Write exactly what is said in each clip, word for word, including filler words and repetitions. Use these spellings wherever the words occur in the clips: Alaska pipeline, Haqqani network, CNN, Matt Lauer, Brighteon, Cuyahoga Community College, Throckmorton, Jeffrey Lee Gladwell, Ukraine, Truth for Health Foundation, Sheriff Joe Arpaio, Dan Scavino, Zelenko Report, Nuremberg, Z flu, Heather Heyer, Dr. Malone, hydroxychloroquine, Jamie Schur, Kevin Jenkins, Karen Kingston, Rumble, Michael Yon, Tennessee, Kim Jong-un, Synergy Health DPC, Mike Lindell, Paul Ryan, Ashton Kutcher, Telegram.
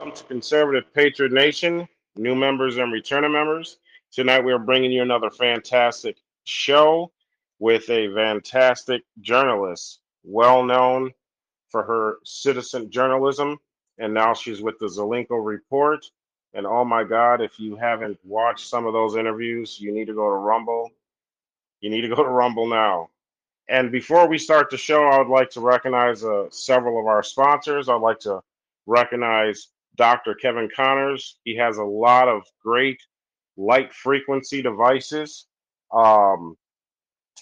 Welcome to Conservative Patriot Nation, new members and returning members. Tonight we are bringing you another fantastic show with a fantastic journalist, well known for her citizen journalism, and now she's with the Zelenko Report. And oh my God, if you haven't watched some of those interviews, you need to go to Rumble. You need to go to Rumble now. And before we start the show, I would like to recognize uh, several of our sponsors. I'd like to recognize Doctor Kevin Connors. He has a lot of great light frequency devices. Um,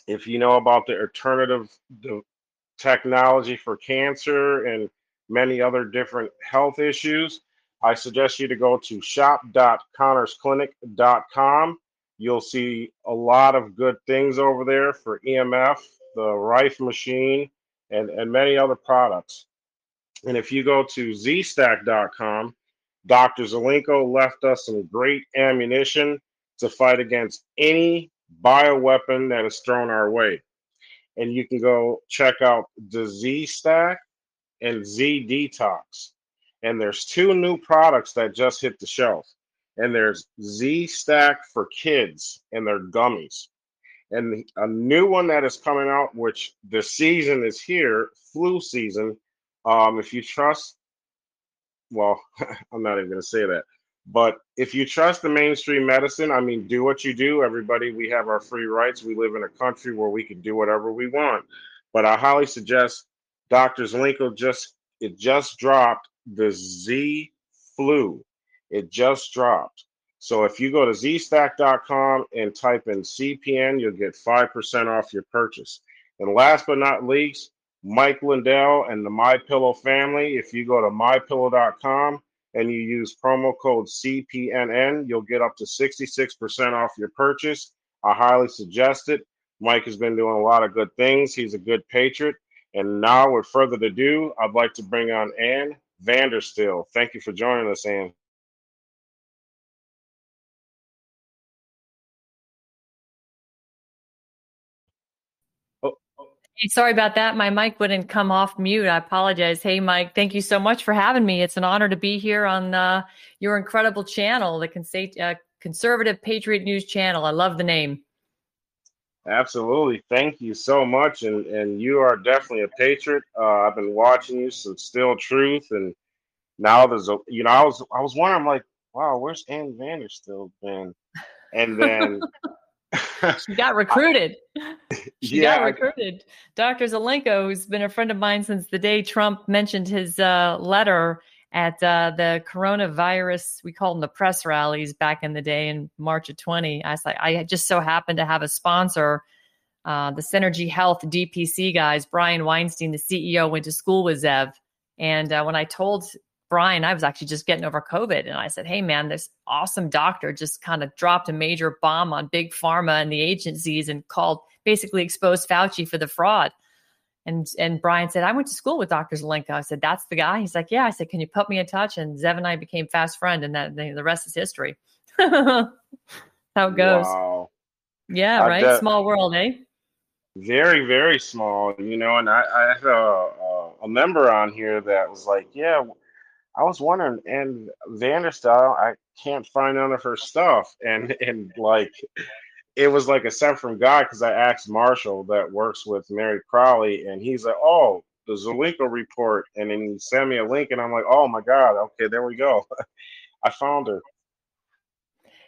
if you know about the alternative technology for cancer and many other different health issues, I suggest you to go to shop dot connors clinic dot com. You'll see a lot of good things over there for E M F, the Rife machine, and, and many other products. And if you go to Z stack dot com, Doctor Zelenko left us some great ammunition to fight against any bioweapon that is thrown our way. And you can go check out the ZStack and Z Detox. And there's two new products that just hit the shelf. And there's ZStack for kids and their gummies. And a new one that is coming out, which the season is here, flu season. Um, if you trust, well, I'm not even going to say that, but if you trust the mainstream medicine, I mean, do what you do. Everybody, we have our free rights. We live in a country where we can do whatever we want. But I highly suggest Doctor Zelenko just, it just dropped the Z flu. It just dropped. So if you go to Z stack dot com and type in C P N, you'll get five percent off your purchase. And last but not least, Mike Lindell and the MyPillow family. If you go to my pillow dot com and you use promo code C P N N, you'll get up to sixty-six percent off your purchase. I highly suggest it. Mike has been doing a lot of good things. He's a good patriot. And now, with further ado, I'd like to bring on Ann Vandersteel. Thank you for joining us, Ann. Sorry about that. My mic wouldn't come off mute. I apologize. Hey, Mike, thank you so much for having me. It's an honor to be here on uh, your incredible channel, the Cons- uh, Conservative Patriot News Channel. I love the name. Absolutely. Thank you so much. And and you are definitely a patriot. Uh, I've been watching you since Still Truth. And now there's a, you know, I was, I was wondering, I'm like, wow, where's Ann Vandersteel been? And then... She got recruited. She yeah, got recruited. Doctor Zelenko, who's been a friend of mine since the day Trump mentioned his uh, letter at uh, the coronavirus, we called them the press rallies back in the day in March of twenty. I, was like, I just so happened to have a sponsor, uh, the Synergy Health D P C guys. Brian Weinstein, the C E O, went to school with Zev. And uh, when I told Brian, I was actually just getting over COVID. And I said, hey, man, this awesome doctor just kind of dropped a major bomb on big pharma and the agencies and called, basically exposed Fauci for the fraud. And and Brian said, I went to school with Doctor Zelenko. I said, that's the guy. He's like, yeah. I said, can you put me in touch? And Zev and I became fast friend. And that the rest is history. How it goes. Wow. Yeah, I right? De- small world, eh? Very, very small. You know, and I, I had a, a member on here that was like, yeah, I was wondering, and Vandersteel, I can't find none of her stuff. And, and like, it was like a sent from God, because I asked Marshall that works with Mary Crowley, and he's like, oh, the Zelenko Report. And then he sent me a link, and I'm like, oh, my God. Okay, there we go. I found her.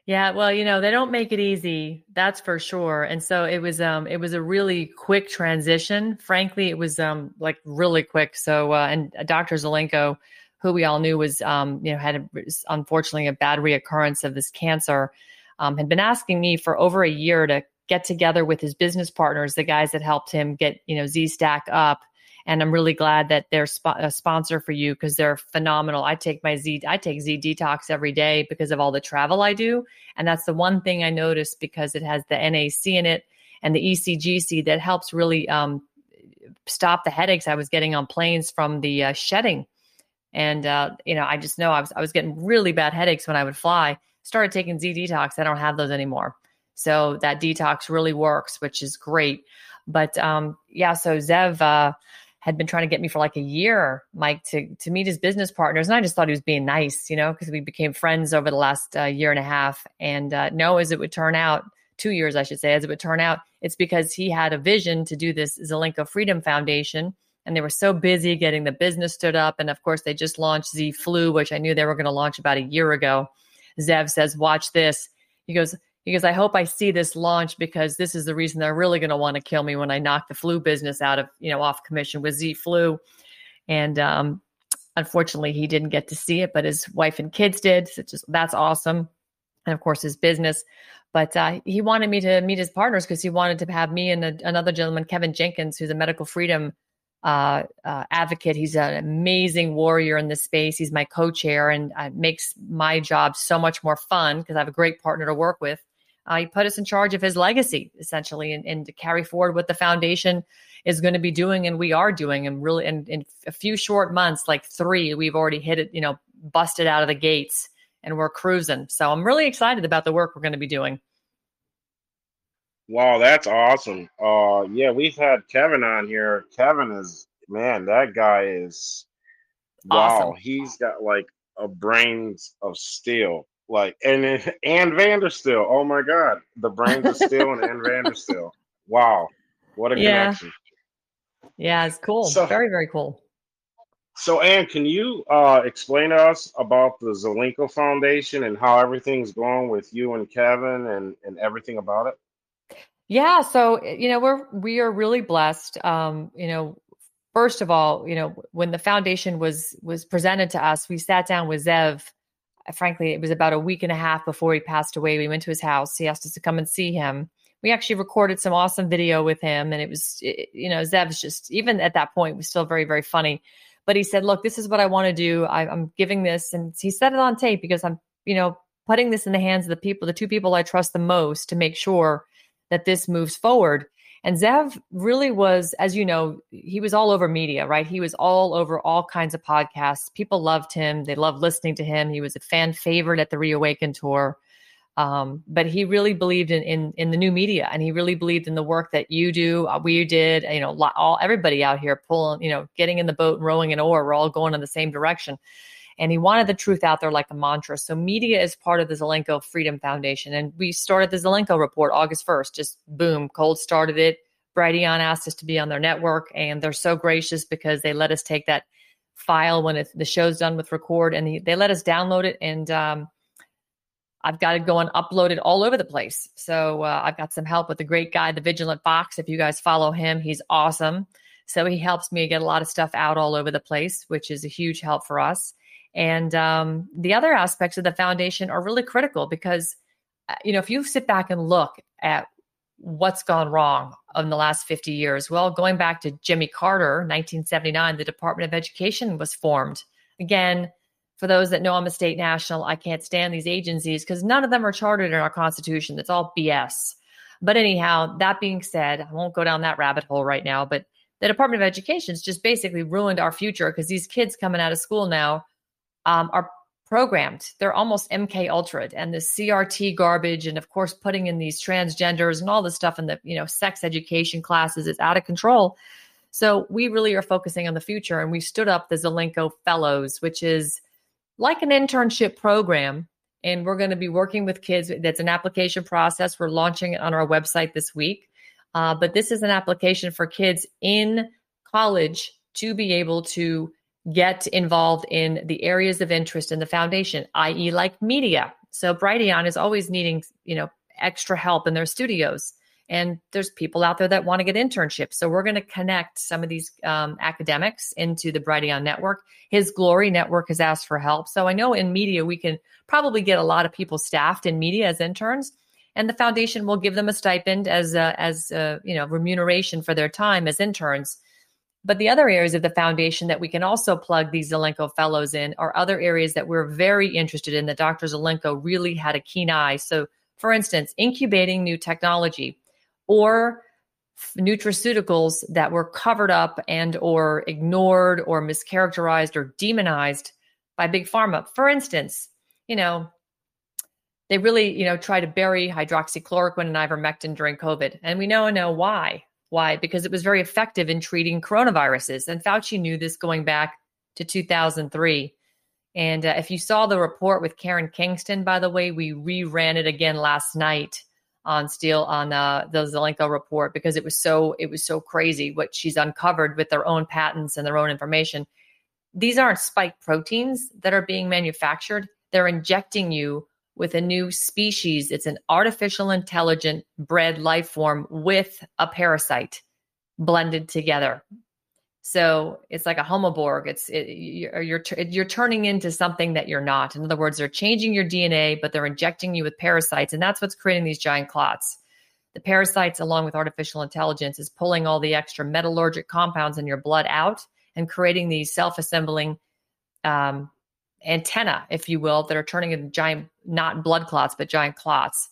Yeah, well, you know, they don't make it easy. That's for sure. And so it was um it was a really quick transition. Frankly, it was um like really quick. So, uh, and Doctor Zelenko, who we all knew was, um, you know, had a, unfortunately a bad reoccurrence of this cancer, um, had been asking me for over a year to get together with his business partners, the guys that helped him get, you know, ZStack up. And I'm really glad that they're sp- a sponsor for you, because they're phenomenal. I take my Z, I take Z Detox every day because of all the travel I do. And that's the one thing I noticed, because it has the N A C in it and the E C G C that helps really um, stop the headaches I was getting on planes from the uh, shedding. And, uh, you know, I just know I was I was getting really bad headaches when I would fly. Started taking Z Detox. I don't have those anymore. So that detox really works, which is great. But um, yeah, so Zev uh, had been trying to get me for like a year, Mike, to, to meet his business partners. And I just thought he was being nice, you know, because we became friends over the last uh, year and a half. And uh, no, as it would turn out, two years, I should say, as it would turn out, it's because he had a vision to do this Zelenko Freedom Foundation. And they were so busy getting the business stood up. And of course, they just launched Z flu, which I knew they were going to launch about a year ago. Zev says, watch this. He goes, he goes, I hope I see this launch, because this is the reason they're really going to want to kill me when I knock the flu business out of, you know, off commission with Z flu. And um, unfortunately, he didn't get to see it, but his wife and kids did. So just, that's awesome. And of course, his business. But uh, he wanted me to meet his partners because he wanted to have me and a, another gentleman, Kevin Jenkins, who's a medical freedom uh, uh, advocate. He's an amazing warrior in this space. He's my co-chair, and uh, makes my job so much more fun because I have a great partner to work with. Uh, he put us in charge of his legacy, essentially, and, and to carry forward what the foundation is going to be doing, and we are doing. And really, in, in a few short months, like three, we've already hit it, you know, busted out of the gates, and we're cruising. So I'm really excited about the work we're going to be doing. Wow, that's awesome. Uh, yeah, we've had Kevin on here. Kevin is, man, that guy is, awesome. Wow, he's got like a brains of steel. Like, and Ann Vandersteel. Oh my God, the brains of steel and Ann Vandersteel. Wow, what a yeah. connection! Yeah, it's cool. So, very, very cool. So, Ann, can you uh, explain to us about the Zelenko Foundation and how everything's going with you and Kevin, and, and everything about it? Yeah. So, you know, we're we are really blessed. Um, you know, first of all, you know, when the foundation was was presented to us, we sat down with Zev. Frankly, it was about a week and a half before he passed away. We went to his house. He asked us to come and see him. We actually recorded some awesome video with him. And it was, it, you know, Zev's just, even at that point, was still very, very funny. But he said, look, this is what I want to do. I, I'm giving this. And he said it on tape, because I'm, you know, putting this in the hands of the people, the two people I trust the most, to make sure that this moves forward. And Zev really was, as you know, he was all over media, right? He was all over all kinds of podcasts. People loved him. They loved listening to him. He was a fan favorite at the Reawaken Tour. Um, but he really believed in, in in the new media, and he really believed in the work that you do, we did, you know, all everybody out here pulling, you know, getting in the boat and rowing an oar. We're all going in the same direction. And he wanted the truth out there like a mantra. So media is part of the Zelenko Freedom Foundation. And we started the Zelenko Report August first. Just boom, cold started it. Brighteon asked us to be on their network. And they're so gracious because they let us take that file when it's, the show's done with record. And they, they let us download it. And um, I've got to go and upload it all over the place. So uh, I've got some help with the great guy, the Vigilant Fox. If you guys follow him, he's awesome. So he helps me get a lot of stuff out all over the place, which is a huge help for us. And um, the other aspects of the foundation are really critical because, you know, if you sit back and look at what's gone wrong in the last fifty years, well, going back to Jimmy Carter, nineteen seventy-nine, the Department of Education was formed. Again, for those that know I'm a state national, I can't stand these agencies because none of them are chartered in our Constitution. That's all B S. But anyhow, that being said, I won't go down that rabbit hole right now, but the Department of Education has just basically ruined our future because these kids coming out of school now Um, are programmed. They're almost M K Ultra'd and the C R T garbage. And of course, putting in these transgenders and all this stuff in the, you know, sex education classes is out of control. So we really are focusing on the future. And we stood up the Zelenko Fellows, which is like an internship program. And we're going to be working with kids. That's an application process. We're launching it on our website this week. Uh, but this is an application for kids in college to be able to get involved in the areas of interest in the foundation, that is like media. So Brighteon is always needing, you know, extra help in their studios. And there's people out there that want to get internships. So we're going to connect some of these um, academics into the Brighteon network. His Glory Network has asked for help. So I know in media, we can probably get a lot of people staffed in media as interns. And the foundation will give them a stipend as, a, as a, you know, remuneration for their time as interns. But the other areas of the foundation that we can also plug these Zelenko Fellows in are other areas that we're very interested in that Doctor Zelenko really had a keen eye. So, for instance, incubating new technology or nutraceuticals that were covered up and or ignored or mischaracterized or demonized by Big Pharma. For instance, you know, they really, you know, try to bury hydroxychloroquine and ivermectin during COVID. And we now know why. Why? Because it was very effective in treating coronaviruses. And Fauci knew this going back to two thousand three. And uh, if you saw the report with Karen Kingston, by the way, we re-ran it again last night on Steele on uh, the Zelenko report, because it was so it was so crazy what she's uncovered with their own patents and their own information. These aren't spike proteins that are being manufactured. They're injecting you with a new species. It's an artificial intelligent bred life form with a parasite blended together. So it's like a homoborg. It's it, you're you're, you're turning into something that you're not. In other words, they're changing your D N A, but they're injecting you with parasites, and that's what's creating these giant clots. The parasites, along with artificial intelligence, is pulling all the extra metallurgic compounds in your blood out and creating these self-assembling um, antenna, if you will, that are turning into giant, not blood clots, but giant clots.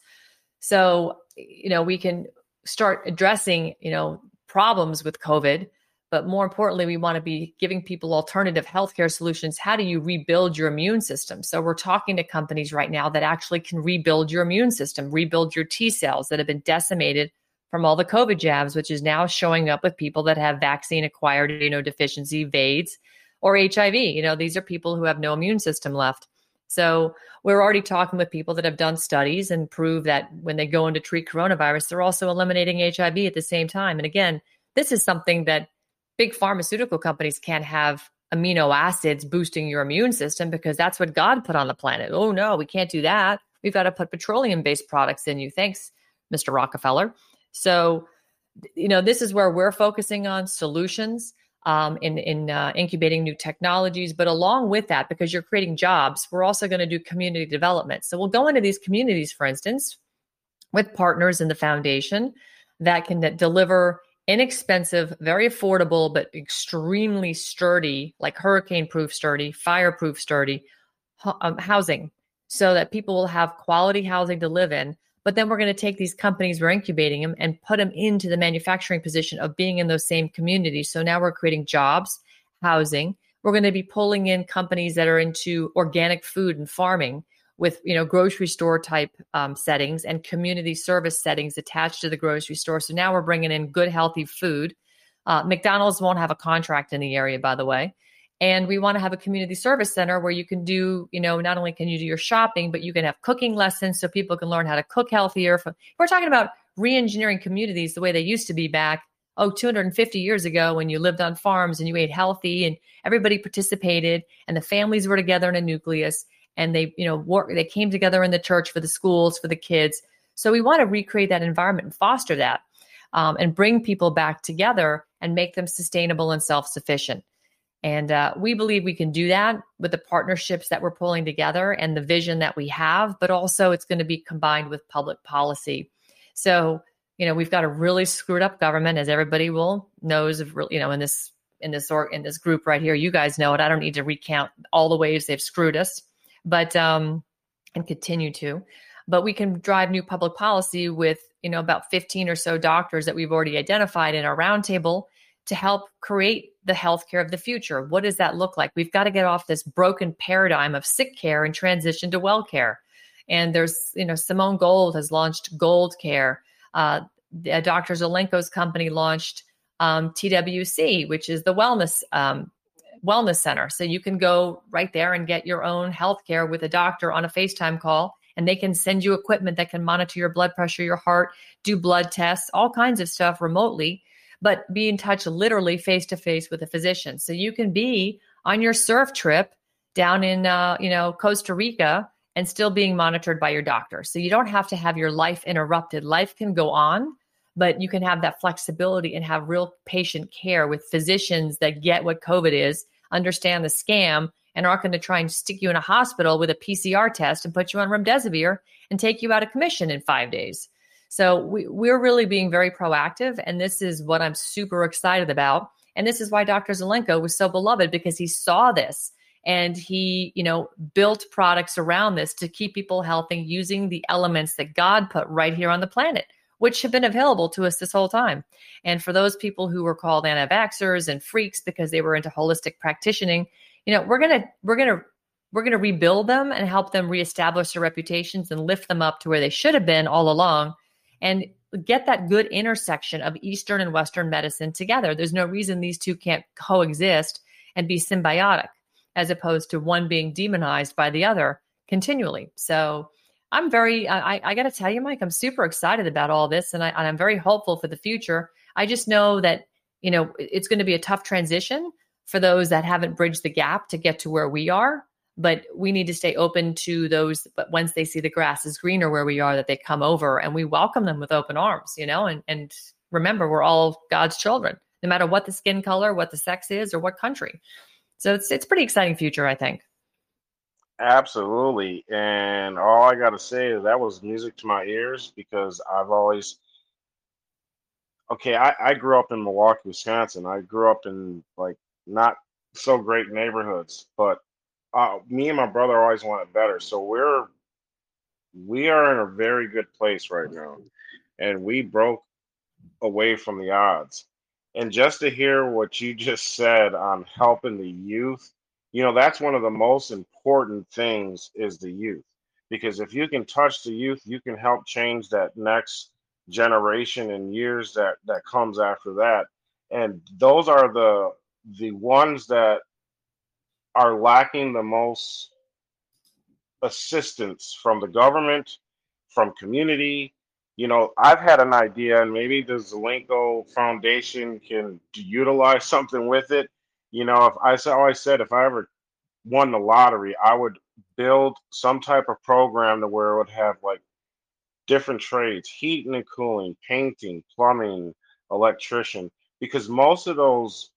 So you know we can start addressing you know problems with COVID. But more importantly, we want to be giving people alternative healthcare solutions. How do you rebuild your immune system? So we're talking to companies right now that actually can rebuild your immune system, rebuild your T cells that have been decimated from all the COVID jabs, which is now showing up with people that have vaccine-acquired immunodeficiency, V A D S, or H I V. You know, these are people who have no immune system left. So we're already talking with people that have done studies and prove that when they go in to treat coronavirus, they're also eliminating H I V at the same time. And again, this is something that big pharmaceutical companies can't have amino acids boosting your immune system, because that's what God put on the planet. Oh, no, we can't do that. We've got to put petroleum-based products in you. Thanks, Mister Rockefeller. So, you know, this is where we're focusing on solutions um, in, in uh, incubating new technologies. But along with that, because you're creating jobs, we're also going to do community development. So we'll go into these communities, for instance, with partners in the foundation that can deliver inexpensive, very affordable, but extremely sturdy, like hurricane-proof sturdy, fireproof sturdy um, housing, so that people will have quality housing to live in. But then we're going to take these companies, we're incubating them, and put them into the manufacturing position of being in those same communities. So now we're creating jobs, housing. We're going to be pulling in companies that are into organic food and farming with, you know, grocery store type um, settings and community service settings attached to the grocery store. So now we're bringing in good, healthy food. Uh, McDonald's won't have a contract in the area, by the way. And we want to have a community service center where you can do, you know, not only can you do your shopping, but you can have cooking lessons so people can learn how to cook healthier. We're talking about re-engineering communities the way they used to be back, oh, two hundred fifty years ago, when you lived on farms and you ate healthy and everybody participated and the families were together in a nucleus. And they, you know, work, they came together in the church, for the schools, for the kids. So we want to recreate that environment and foster that um, and bring people back together and make them sustainable and self-sufficient. And uh, we believe we can do that with the partnerships that we're pulling together and the vision that we have, but also it's going to be combined with public policy. So, you know, we've got a really screwed up government, as everybody will knows, of, you know, in this, in this, or in this group right here, you guys know it. I don't need to recount all the ways they've screwed us. But um, and continue to, but we can drive new public policy with, you know, about fifteen or so doctors that we've already identified in our roundtable to help create the healthcare of the future. What does that look like? We've got to get off this broken paradigm of sick care and transition to well care. And there's, you know, Simone Gold has launched Gold Care. Uh, Doctor Zelenko's company launched um, T W C, which is the wellness um wellness center. So you can go right there and get your own healthcare with a doctor on a FaceTime call, and they can send you equipment that can monitor your blood pressure, your heart, do blood tests, all kinds of stuff remotely, but be in touch literally face-to-face with a physician. So you can be on your surf trip down in, uh, you know, Costa Rica and still being monitored by your doctor. So you don't have to have your life interrupted. Life can go on, but you can have that flexibility and have real patient care with physicians that get what COVID is, understand the scam, and aren't going to try and stick you in a hospital with a P C R test and put you on remdesivir and take you out of commission in five days. So we, we're really being very proactive, and this is what I'm super excited about. And this is why Doctor Zelenko was so beloved, because he saw this and he, you know, built products around this to keep people healthy using the elements that God put right here on the planet, which have been available to us this whole time. And for those people who were called anti-vaxxers and freaks because they were into holistic practitioning, you know, we're gonna we're gonna we're gonna rebuild them and help them reestablish their reputations and lift them up to where they should have been all along. And get that good intersection of Eastern and Western medicine together. There's no reason these two can't coexist and be symbiotic, as opposed to one being demonized by the other continually. So I'm very, I, I got to tell you, Mike, I'm super excited about all this, and, I, and I'm very hopeful for the future. I just know that, you know, it's going to be a tough transition for those that haven't bridged the gap to get to where we are, but we need to stay open to those. But once they see the grass is greener where we are, that they come over, and we welcome them with open arms, you know, and, and remember, we're all God's children, no matter what the skin color, what the sex is, or what country. So it's, it's pretty exciting future, I think. Absolutely. And all I got to say is that was music to my ears, because I've always, okay, I, I grew up in Milwaukee, Wisconsin. I grew up in like not so great neighborhoods, but Uh, me and my brother always wanted better. So we're, we are in a very good place right now. And we broke away from the odds. And just to hear what you just said on helping the youth, you know, that's one of the most important things is the youth. Because if you can touch the youth, you can help change that next generation and years that, that comes after that. And those are the the ones that are lacking the most assistance from the government, from community. You know, I've had an idea, and maybe the Zelenko Foundation can utilize something with it. You know, if I always said if I ever won the lottery, I would build some type of program to where it would have like different trades, heating and cooling, painting, plumbing, electrician, because most of those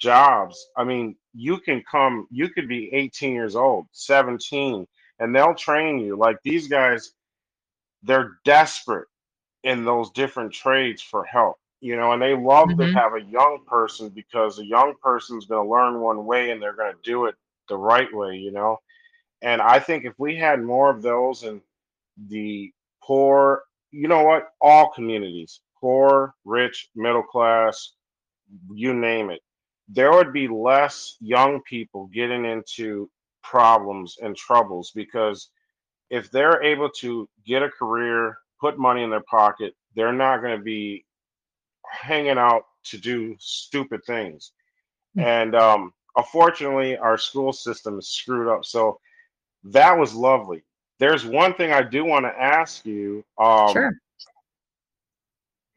jobs, I mean, you can come, you could be eighteen years old, seventeen, and they'll train you. Like these guys, they're desperate in those different trades for help, you know, and they love mm-hmm. to have a young person, because a young person's going to learn one way and they're going to do it the right way, you know. And I think if we had more of those in the poor, you know what, all communities, poor, rich, middle class, you name it, there would be less young people getting into problems and troubles, because if they're able to get a career, put money in their pocket, they're not going to be hanging out to do stupid things. And um, unfortunately, our school system is screwed up. So that was lovely. There's one thing I do want to ask you. Um, sure.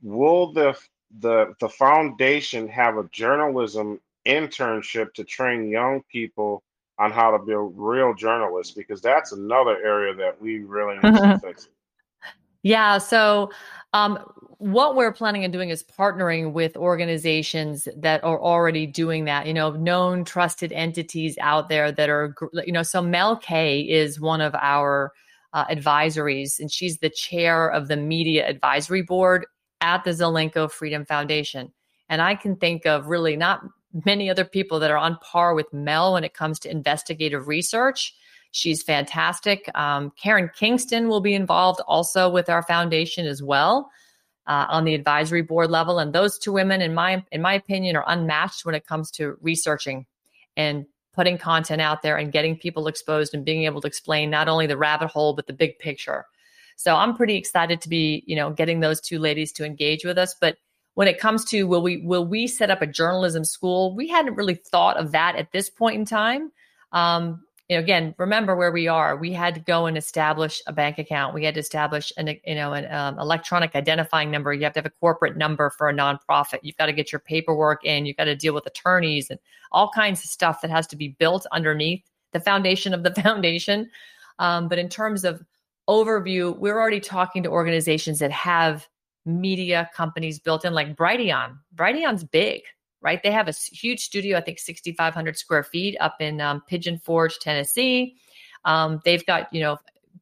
Will the the the foundation have a journalism internship to train young people on how to be a real journalist? Because that's another area that we really need to fix. Yeah, so um, what we're planning on doing is partnering with organizations that are already doing that, you know, known trusted entities out there that are, you know, so Mel Kay is one of our uh, advisories, and she's the chair of the Media Advisory Board at the Zelenko Freedom Foundation. And I can think of really not many other people that are on par with Mel when it comes to investigative research. She's fantastic. Um, Karen Kingston will be involved also with our foundation as well uh, on the advisory board level. And those two women, in my in my opinion, are unmatched when it comes to researching and putting content out there and getting people exposed and being able to explain not only the rabbit hole, but the big picture. So I'm pretty excited to be, you know, getting those two ladies to engage with us. But when it comes to will we will we set up a journalism school, we hadn't really thought of that at this point in time. Um, you know, again, remember where we are. We had to go and establish a bank account. We had to establish an you know an um, electronic identifying number. You have to have a corporate number for a nonprofit. You've got to get your paperwork in. You've got to deal with attorneys and all kinds of stuff that has to be built underneath the foundation of the foundation. Um, but in terms of overview, we're already talking to organizations that have media companies built in, like Brighteon. Brighteon's big, right? They have a huge studio, I think sixty-five hundred square feet up in um, Pigeon Forge, Tennessee. Um, they've got, you know,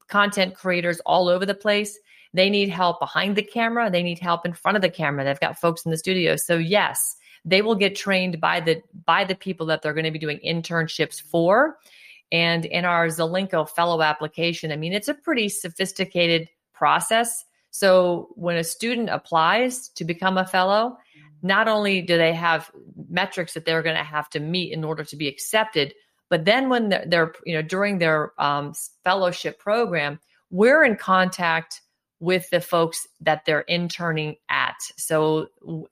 content creators all over the place. They need help behind the camera. They need help in front of the camera. They've got folks in the studio. So yes, they will get trained by the by the people that they're going to be doing internships for. And in our Zelenko fellow application, I mean, it's a pretty sophisticated process. So when a student applies to become a fellow, not only do they have metrics that they're going to have to meet in order to be accepted, but then when they're, they're you know, during their um, fellowship program, we're in contact with the folks that they're interning at. So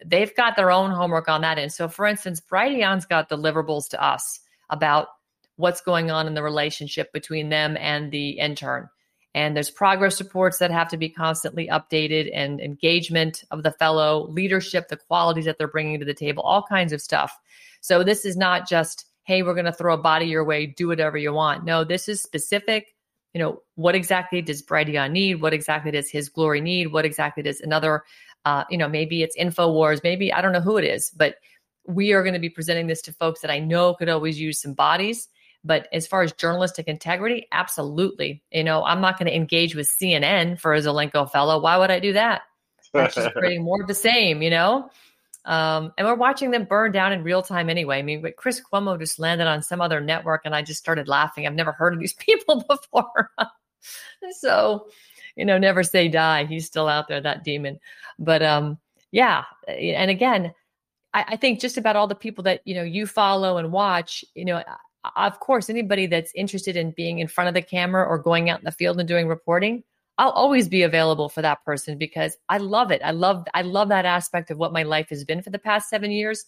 they've got their own homework on that end. So for instance, Brighteon's got deliverables to us about what's going on in the relationship between them and the intern. And there's progress reports that have to be constantly updated, and engagement of the fellow, leadership, the qualities that they're bringing to the table, all kinds of stuff. So this is not just, hey, we're going to throw a body your way, do whatever you want. No, this is specific. You know, what exactly does Brighteon need? What exactly does His Glory need? What exactly does another, uh, you know, maybe it's InfoWars, maybe I don't know who it is, but we are going to be presenting this to folks that I know could always use some bodies. But as far as journalistic integrity, absolutely. You know, I'm not going to engage with C N N for a Zelenko fellow. Why would I do that? That's just creating more of the same, you know? Um, and we're watching them burn down in real time anyway. I mean, Chris Cuomo just landed on some other network and I just started laughing. I've never heard of these people before. So, you know, never say die. He's still out there, that demon. But um, yeah. And again, I, I think just about all the people that, you know, you follow and watch, you know, of course, anybody that's interested in being in front of the camera or going out in the field and doing reporting, I'll always be available for that person because I love it. I love, I love that aspect of what my life has been for the past seven years.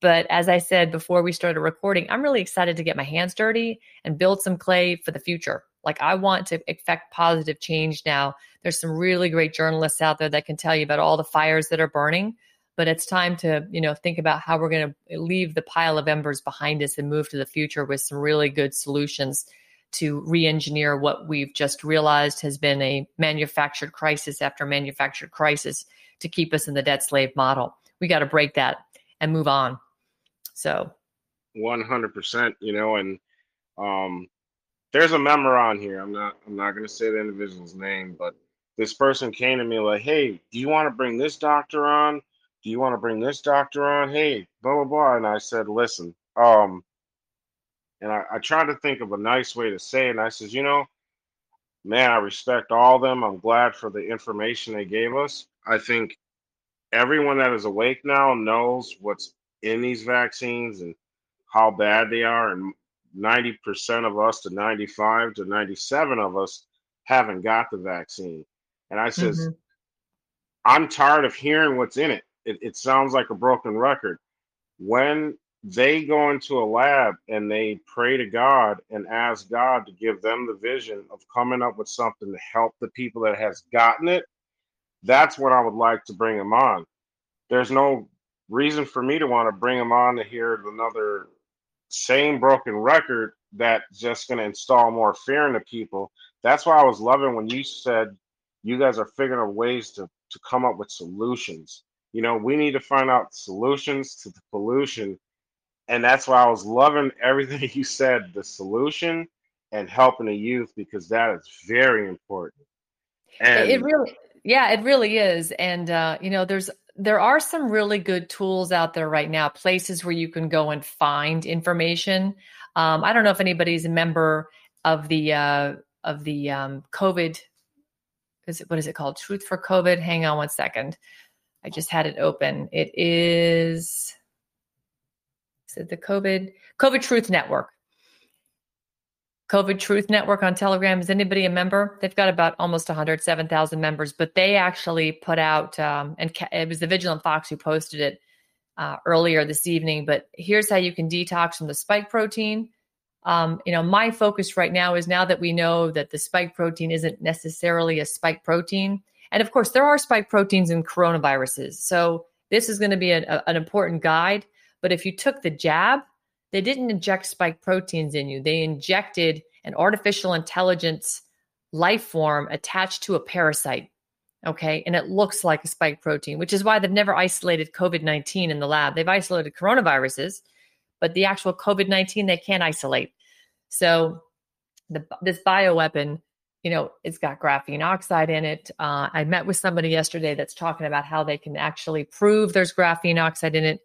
But as I said before we started recording, I'm really excited to get my hands dirty and build some clay for the future. Like I want to effect positive change now. There's some really great journalists out there that can tell you about all the fires that are burning. But it's time to, you know, think about how we're going to leave the pile of embers behind us and move to the future with some really good solutions to re-engineer what we've just realized has been a manufactured crisis after manufactured crisis to keep us in the debt slave model. We got to break that and move on. So. one hundred percent, you know, and um, there's a member on here. I'm not, I'm not going to say the individual's name, but this person came to me like, hey, do you want to bring this doctor on? Do you want to bring this doctor on? Hey, blah, blah, blah. And I said, listen, um, and I, I tried to think of a nice way to say it. And I said, you know, man, I respect all of them. I'm glad for the information they gave us. I think everyone that is awake now knows what's in these vaccines and how bad they are. And ninety percent of us to ninety-five to ninety-seven of us haven't got the vaccine. And I says, mm-hmm. I'm tired of hearing what's in it. It, it sounds like a broken record. When they go into a lab and they pray to God and ask God to give them the vision of coming up with something to help the people that has gotten it, that's what I would like to bring them on. There's no reason for me to want to bring them on to hear another same broken record that's just going to install more fear into people. That's why I was loving when you said you guys are figuring out ways to, to come up with solutions. You know, we need to find out solutions to the pollution. And that's why I was loving everything you said, the solution and helping the youth, because that is very important. And it really, yeah, it really is. And, uh, you know, there's, there are some really good tools out there right now, places where you can go and find information. Um, I don't know if anybody's a member of the, uh, of the um, COVID, is it, what is it called? Truth for COVID. Hang on one second. I just had it open. It is, is it the COVID, COVID Truth Network. COVID Truth Network on Telegram. Is anybody a member? They've got about almost one hundred seven thousand members, but they actually put out, um, and it was the Vigilant Fox who posted it uh, earlier this evening, but here's how you can detox from the spike protein. Um, you know, my focus right now is now that we know that the spike protein isn't necessarily a spike protein. And of course, there are spike proteins in coronaviruses. So this is going to be a, a, an important guide. But if you took the jab, they didn't inject spike proteins in you. They injected an artificial intelligence life form attached to a parasite. Okay. And it looks like a spike protein, which is why they've never isolated COVID nineteen in the lab. They've isolated coronaviruses, but the actual COVID nineteen, they can't isolate. So the, this bioweapon, you know, it's got graphene oxide in it. Uh, I met with somebody yesterday that's talking about how they can actually prove there's graphene oxide in it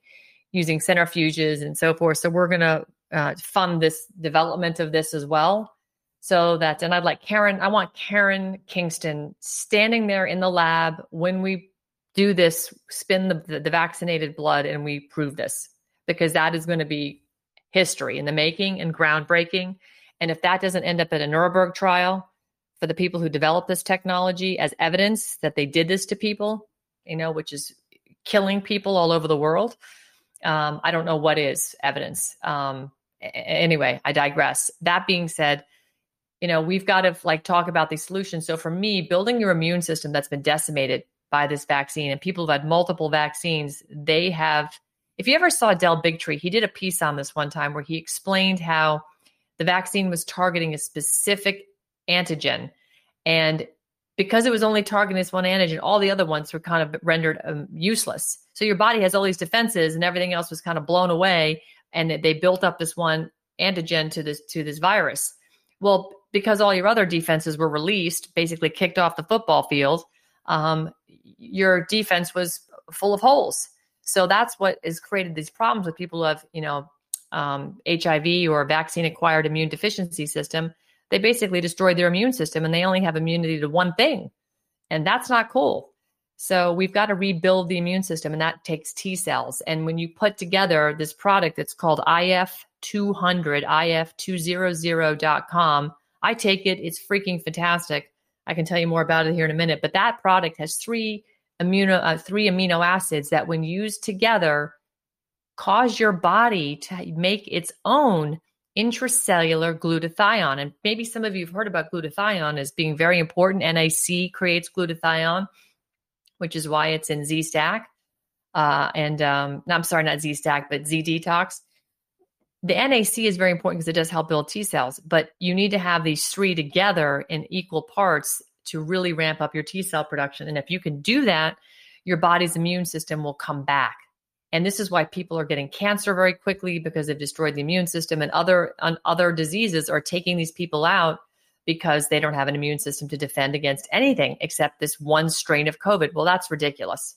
using centrifuges and so forth. So we're going to uh, fund this development of this as well. So that, and I'd like Karen, I want Karen Kingston standing there in the lab when we do this, spin the, the, the vaccinated blood and we prove this, because that is going to be history in the making and groundbreaking. And if that doesn't end up at a Nuremberg trial, for the people who developed this technology as evidence that they did this to people, you know, which is killing people all over the world. Um, I don't know what is evidence. Um, anyway, I digress. That being said, you know, we've got to like talk about these solutions. So for me, building your immune system that's been decimated by this vaccine, and people who've had multiple vaccines, they have, if you ever saw Del Bigtree, he did a piece on this one time where he explained how the vaccine was targeting a specific antigen. And because it was only targeting this one antigen, all the other ones were kind of rendered um, useless. So your body has all these defenses and everything else was kind of blown away. And they built up this one antigen to this, to this virus. Well, because all your other defenses were released, basically kicked off the football field, um, your defense was full of holes. So that's what has created these problems with people who have, you know, um, H I V or vaccine-acquired immune deficiency system. They basically destroyed their immune system and they only have immunity to one thing. And that's not cool. So we've got to rebuild the immune system, and that takes T cells. And when you put together this product that's called I F two hundred, I F two hundred dot com, I take it. It's freaking fantastic. I can tell you more about it here in a minute. But that product has three amino uh, three amino acids that, when used together, cause your body to make its own intracellular glutathione. And maybe some of you have heard about glutathione as being very important. N A C creates glutathione, which is why it's in ZStack. Uh, and um, no, I'm sorry, not ZStack, but Z Detox. The N A C is very important because it does help build T cells, but you need to have these three together in equal parts to really ramp up your T cell production. And if you can do that, your body's immune system will come back. And this is why people are getting cancer very quickly, because they've destroyed the immune system, and other, and other diseases are taking these people out because they don't have an immune system to defend against anything except this one strain of COVID. Well, that's ridiculous.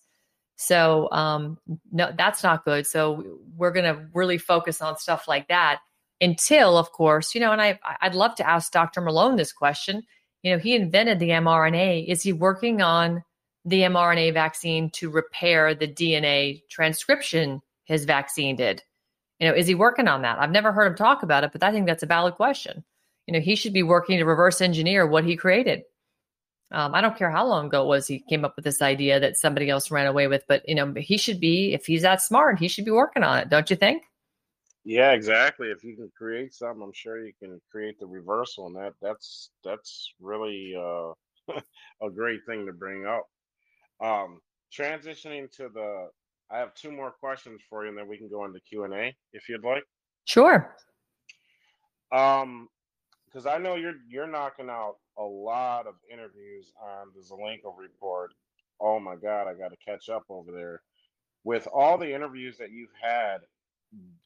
So um, no, that's not good. So we're going to really focus on stuff like that until, of course, you know, and I, I'd love to ask Doctor Malone this question. You know, he invented the mRNA. Is he working on the mRNA vaccine to repair the D N A transcription his vaccine did? You know, is he working on that? I've never heard him talk about it, but I think that's a valid question. You know, he should be working to reverse engineer what he created. Um, I don't care how long ago it was he came up with this idea that somebody else ran away with, but you know, he should be, if he's that smart, he should be working on it. Don't you think? Yeah, exactly. If you can create something, I'm sure you can create the reversal, and that that's, that's really uh, a great thing to bring up. Um, transitioning to the, I have two more questions for you, and then we can go into Q and A if you'd like. Sure. Um, because I know you're, you're knocking out a lot of interviews on the Zelenko Report. Oh my God, I got to catch up over there. With all the interviews that you've had,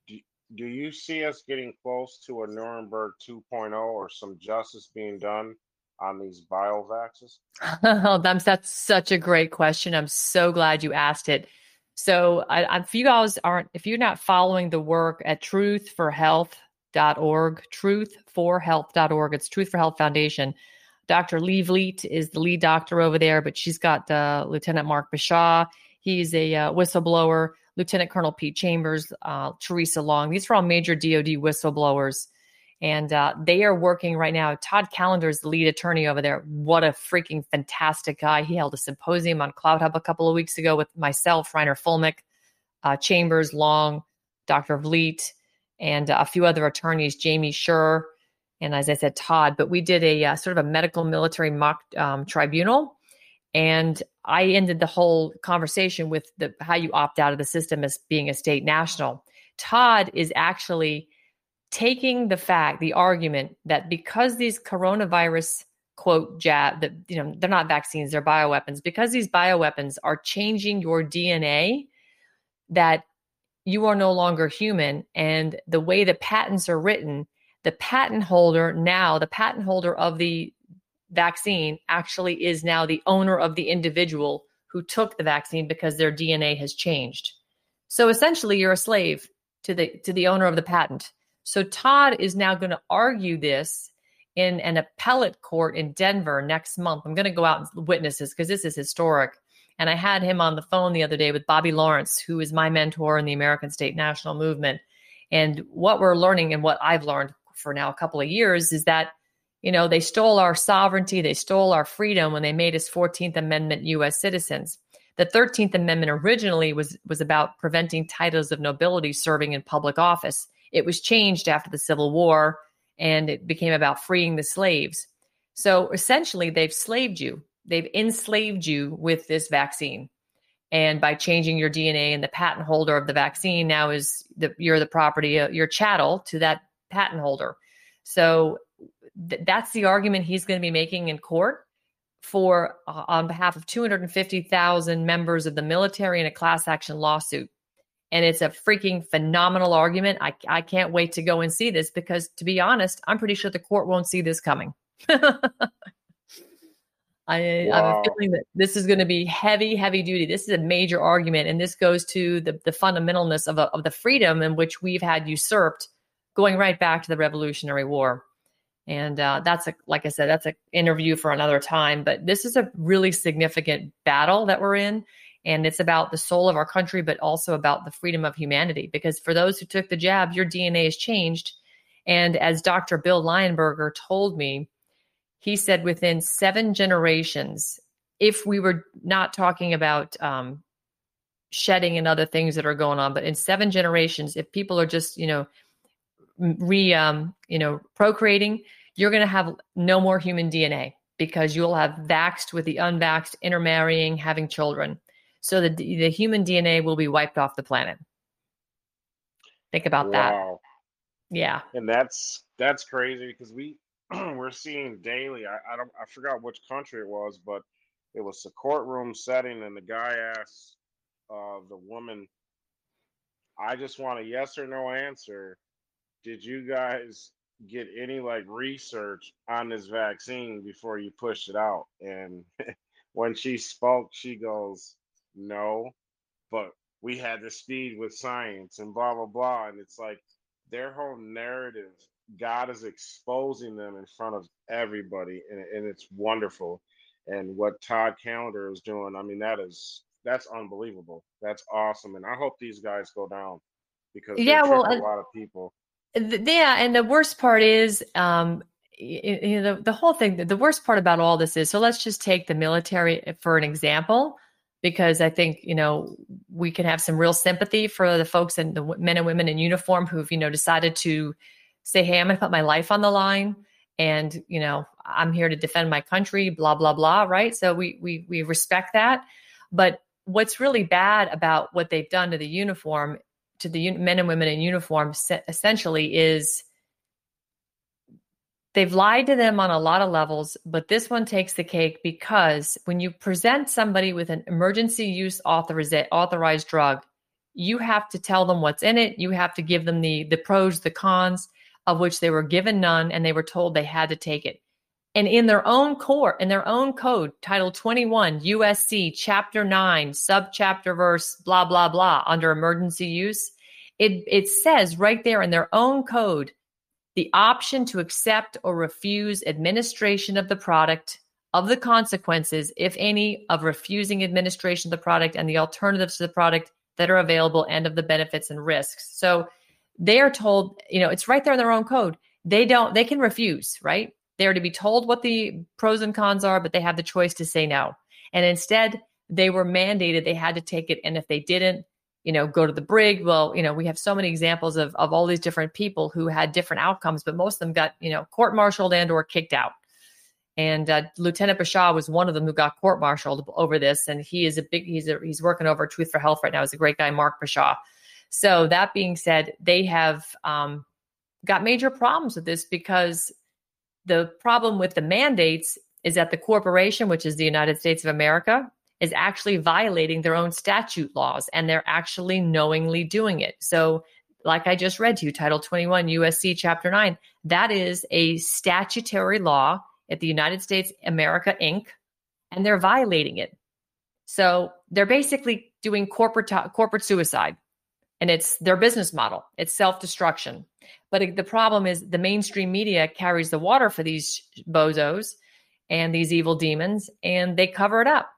do, do you see us getting close to a Nuremberg two point oh or some justice being done on these biovaxes? Oh, that's, that's such a great question. I'm so glad you asked it. So I, if you guys aren't, if you're not following the work at Truth for Health, .org, truth for health dot org. It's Truth for Health Foundation. Doctor Lee Vliet is the lead doctor over there, but she's got uh, Lieutenant Mark Bashaw. He's a uh, whistleblower. Lieutenant Colonel Pete Chambers, uh, Teresa Long. These are all major D O D whistleblowers. And uh, they are working right now. Todd Callender is the lead attorney over there. What a freaking fantastic guy. He held a symposium on Cloud Hub a couple of weeks ago with myself, Reiner Fulmick, uh, Chambers, Long, Doctor Vliet, and a few other attorneys, Jamie Schur, and as I said, Todd. But we did a uh, sort of a medical military mock um, tribunal. And I ended the whole conversation with the how you opt out of the system as being a state national. Todd is actually taking the fact, the argument that because these coronavirus, quote, jab, that, you know, they're not vaccines, they're bioweapons, because these bioweapons are changing your D N A, that you are no longer human. And the way the patents are written, the patent holder now, the patent holder of the vaccine actually is now the owner of the individual who took the vaccine because their D N A has changed. So essentially you're a slave to the, to the owner of the patent. So Todd is now going to argue this in an appellate court in Denver next month. I'm going to go out and witness this because this is historic. And I had him on the phone the other day with Bobby Lawrence, who is my mentor in the American State National Movement. And what we're learning, and what I've learned for now a couple of years, is that You know, they stole our sovereignty. They stole our freedom when they made us fourteenth amendment U S citizens. The thirteenth amendment originally was, was about preventing titles of nobility serving in public office. It was changed after the Civil War, and it became about freeing the slaves. So essentially, they've slaved you. They've enslaved you with this vaccine. And by changing your D N A, and the patent holder of the vaccine now is the, you're the property, uh, you're chattel to that patent holder. So th- that's the argument he's going to be making in court for uh, on behalf of two hundred fifty thousand members of the military in a class action lawsuit. And it's a freaking phenomenal argument. I, I can't wait to go and see this because, to be honest, I'm pretty sure the court won't see this coming. I, wow. I have a feeling that this is going to be heavy, heavy duty. This is a major argument. And this goes to the, the fundamentalness of, a, of the freedom in which we've had usurped, going right back to the Revolutionary War. And uh, that's, a, like I said, that's an interview for another time. But this is a really significant battle that we're in. And it's about the soul of our country, but also about the freedom of humanity. Because for those who took the jab, your D N A is changed. And as Doctor Bill Lionberger told me, he said within seven generations, if we were not talking about um, shedding and other things that are going on, but in seven generations, if people are just, you know, re, um, you know, procreating, you're going to have no more human D N A because you'll have vaxxed with the unvaxxed, intermarrying, having children. So the the human D N A will be wiped off the planet. Think about wow. that. Yeah. And that's, that's crazy because we, we're seeing daily. I, I don't. I forgot which country it was, but it was a courtroom setting, and the guy asked uh, the woman, "I just want a yes or no answer. Did you guys get any like research on this vaccine before you pushed it out?" And when she spoke, she goes, "No, but we had to speed with science and blah blah blah." And it's like their whole narrative. God is exposing them in front of everybody, and, and it's wonderful. And what Todd Callender is doing, I mean, that is that's unbelievable. That's awesome, and I hope these guys go down because yeah, well, a lot of people. Th- yeah, and the worst part is, um, you, you know, the, the whole thing. The worst part about all this is, so let's just take the military for an example, because I think you know we can have some real sympathy for the folks and the men and women in uniform who've you know decided to. Say, hey, I'm going to put my life on the line and, you know, I'm here to defend my country, blah, blah, blah. Right. So we, we, we respect that. But what's really bad about what they've done to the uniform, to the un- men and women in uniform, se- essentially is they've lied to them on a lot of levels, but this one takes the cake because when you present somebody with an emergency use authoriz- authorized drug, you have to tell them what's in it. You have to give them the, the pros, the cons, of which they were given none, and they were told they had to take it. And in their own court, in their own code, Title twenty-one, U S C, Chapter nine, Subchapter Verse, blah, blah, blah, under emergency use, it, it says right there in their own code, the option to accept or refuse administration of the product, of the consequences, if any, of refusing administration of the product and the alternatives to the product that are available and of the benefits and risks. So they are told, you know, it's right there in their own code. They don't, they can refuse, right? They're to be told what the pros and cons are, but they have the choice to say no. And instead they were mandated, they had to take it. And if they didn't, you know, go to the brig. Well, you know, we have so many examples of, of all these different people who had different outcomes, but most of them got, you know, court-martialed and or kicked out. And uh, Lieutenant Bashaw was one of them who got court-martialed over this. And he is a big, he's a, he's working over at Truth for Health right now. He's a great guy, Mark Bashaw. So that being said, they have um, got major problems with this because the problem with the mandates is that the corporation, which is the United States of America, is actually violating their own statute laws, and they're actually knowingly doing it. So like I just read to you, Title twenty-one, U S C, Chapter nine, that is a statutory law at the United States, America, Incorporated, and they're violating it. So they're basically doing corporate corporate suicide. And it's their business model. It's self-destruction. But it, the problem is the mainstream media carries the water for these bozos and these evil demons, and they cover it up.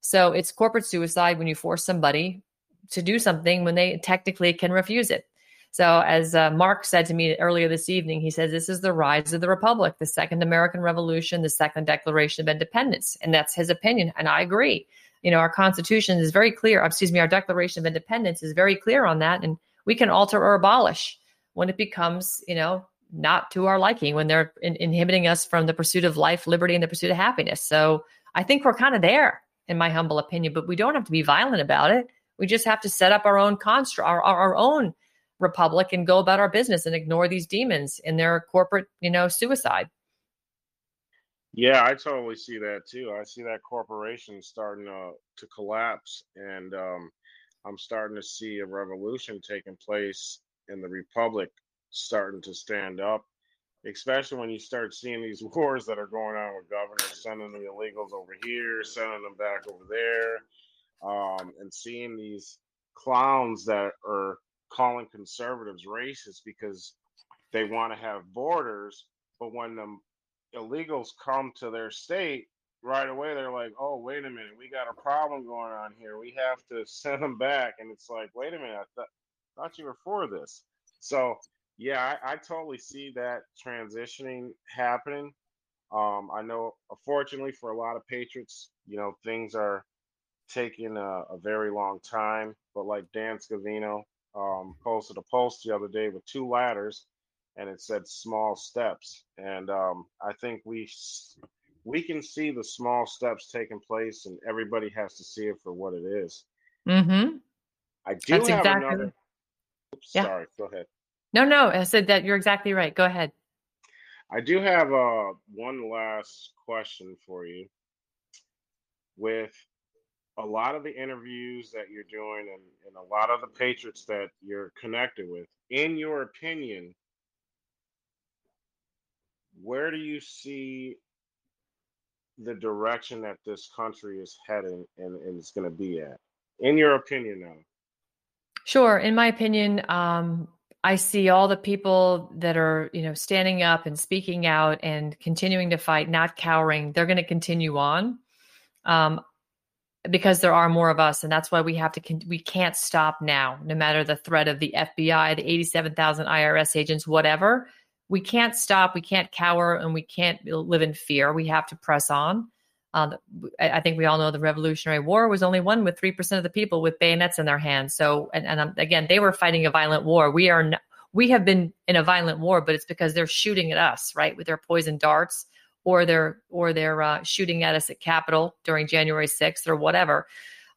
So it's corporate suicide when you force somebody to do something when they technically can refuse it. So as uh, Mark said to me earlier this evening, he says, this is the rise of the Republic, the Second American Revolution, the Second Declaration of Independence. And that's his opinion. And I agree. You know, our Constitution is very clear. Excuse me, our Declaration of Independence is very clear on that. And we can alter or abolish when it becomes, you know, not to our liking, when they're in- inhibiting us from the pursuit of life, liberty, and the pursuit of happiness. So I think we're kind of there, in my humble opinion, but we don't have to be violent about it. We just have to set up our own construct, our, our, our own republic, and go about our business and ignore these demons in their corporate, you know, suicide. Yeah, I totally see that too. I see that corporation starting uh, to collapse, and um, I'm starting to see a revolution taking place in the republic starting to stand up, especially when you start seeing these wars that are going on with governors, sending the illegals over here, sending them back over there, um, and seeing these clowns that are calling conservatives racist because they want to have borders. But when the illegals come to their state, right away they're like, oh, wait a minute, we got a problem going on here. We have to send them back. And it's like, wait a minute, I th- thought you were for this. So yeah, I, I totally see that transitioning happening. Um, I know, unfortunately, for a lot of patriots, you know, things are taking a, a very long time. But like Dan Scavino um, posted a post the other day with two ladders, and it said small steps. And um, I think we we can see the small steps taking place, and everybody has to see it for what it is. Mm-hmm. I do That's have exactly. another. Oops, yeah. Sorry, go ahead. No, no, I said that you're exactly right. Go ahead. I do have uh, one last question for you. With a lot of the interviews that you're doing and, and a lot of the patriots that you're connected with, in your opinion, where do you see the direction that this country is heading and, and it's going to be at? In your opinion, now. Sure. In my opinion, um, I see all the people that are, you know, standing up and speaking out and continuing to fight, not cowering. They're going to continue on um, because there are more of us. And that's why we have to, con- we can't stop now, no matter the threat of the F B I, the eighty-seven thousand I R S agents, whatever. We can't stop. We can't cower, and we can't live in fear. We have to press on. Um, I think we all know the Revolutionary War was only won with three percent of the people with bayonets in their hands. So, and, and um, again, they were fighting a violent war. We are, n- we have been in a violent war, but it's because they're shooting at us, right, with their poison darts, or they're, or they're uh, shooting at us at Capitol during January sixth or whatever,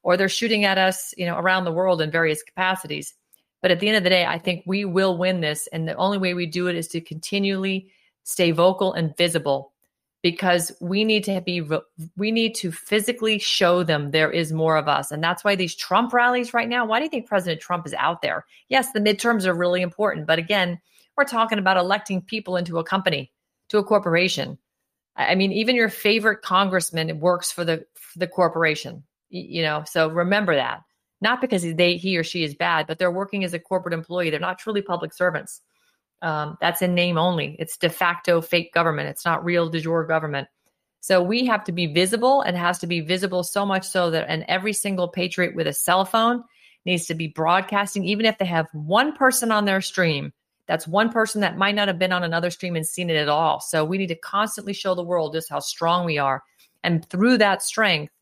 or they're shooting at us, you know, around the world in various capacities. But at the end of the day, I think we will win this. And the only way we do it is to continually stay vocal and visible, because we need to be, we need to physically show them there is more of us. And that's why these Trump rallies right now, why do you think President Trump is out there? Yes, the midterms are really important. But again, we're talking about electing people into a company, to a corporation. I mean, even your favorite congressman works for the, for the corporation, you know, so remember that. Not because they, he or she is bad, but they're working as a corporate employee. They're not truly public servants. Um, that's in name only. It's de facto fake government. It's not real de jure government. So we have to be visible, and has to be visible so much so that, and every single patriot with a cell phone needs to be broadcasting, even if they have one person on their stream. That's one person that might not have been on another stream and seen it at all. So we need to constantly show the world just how strong we are. And through that strength,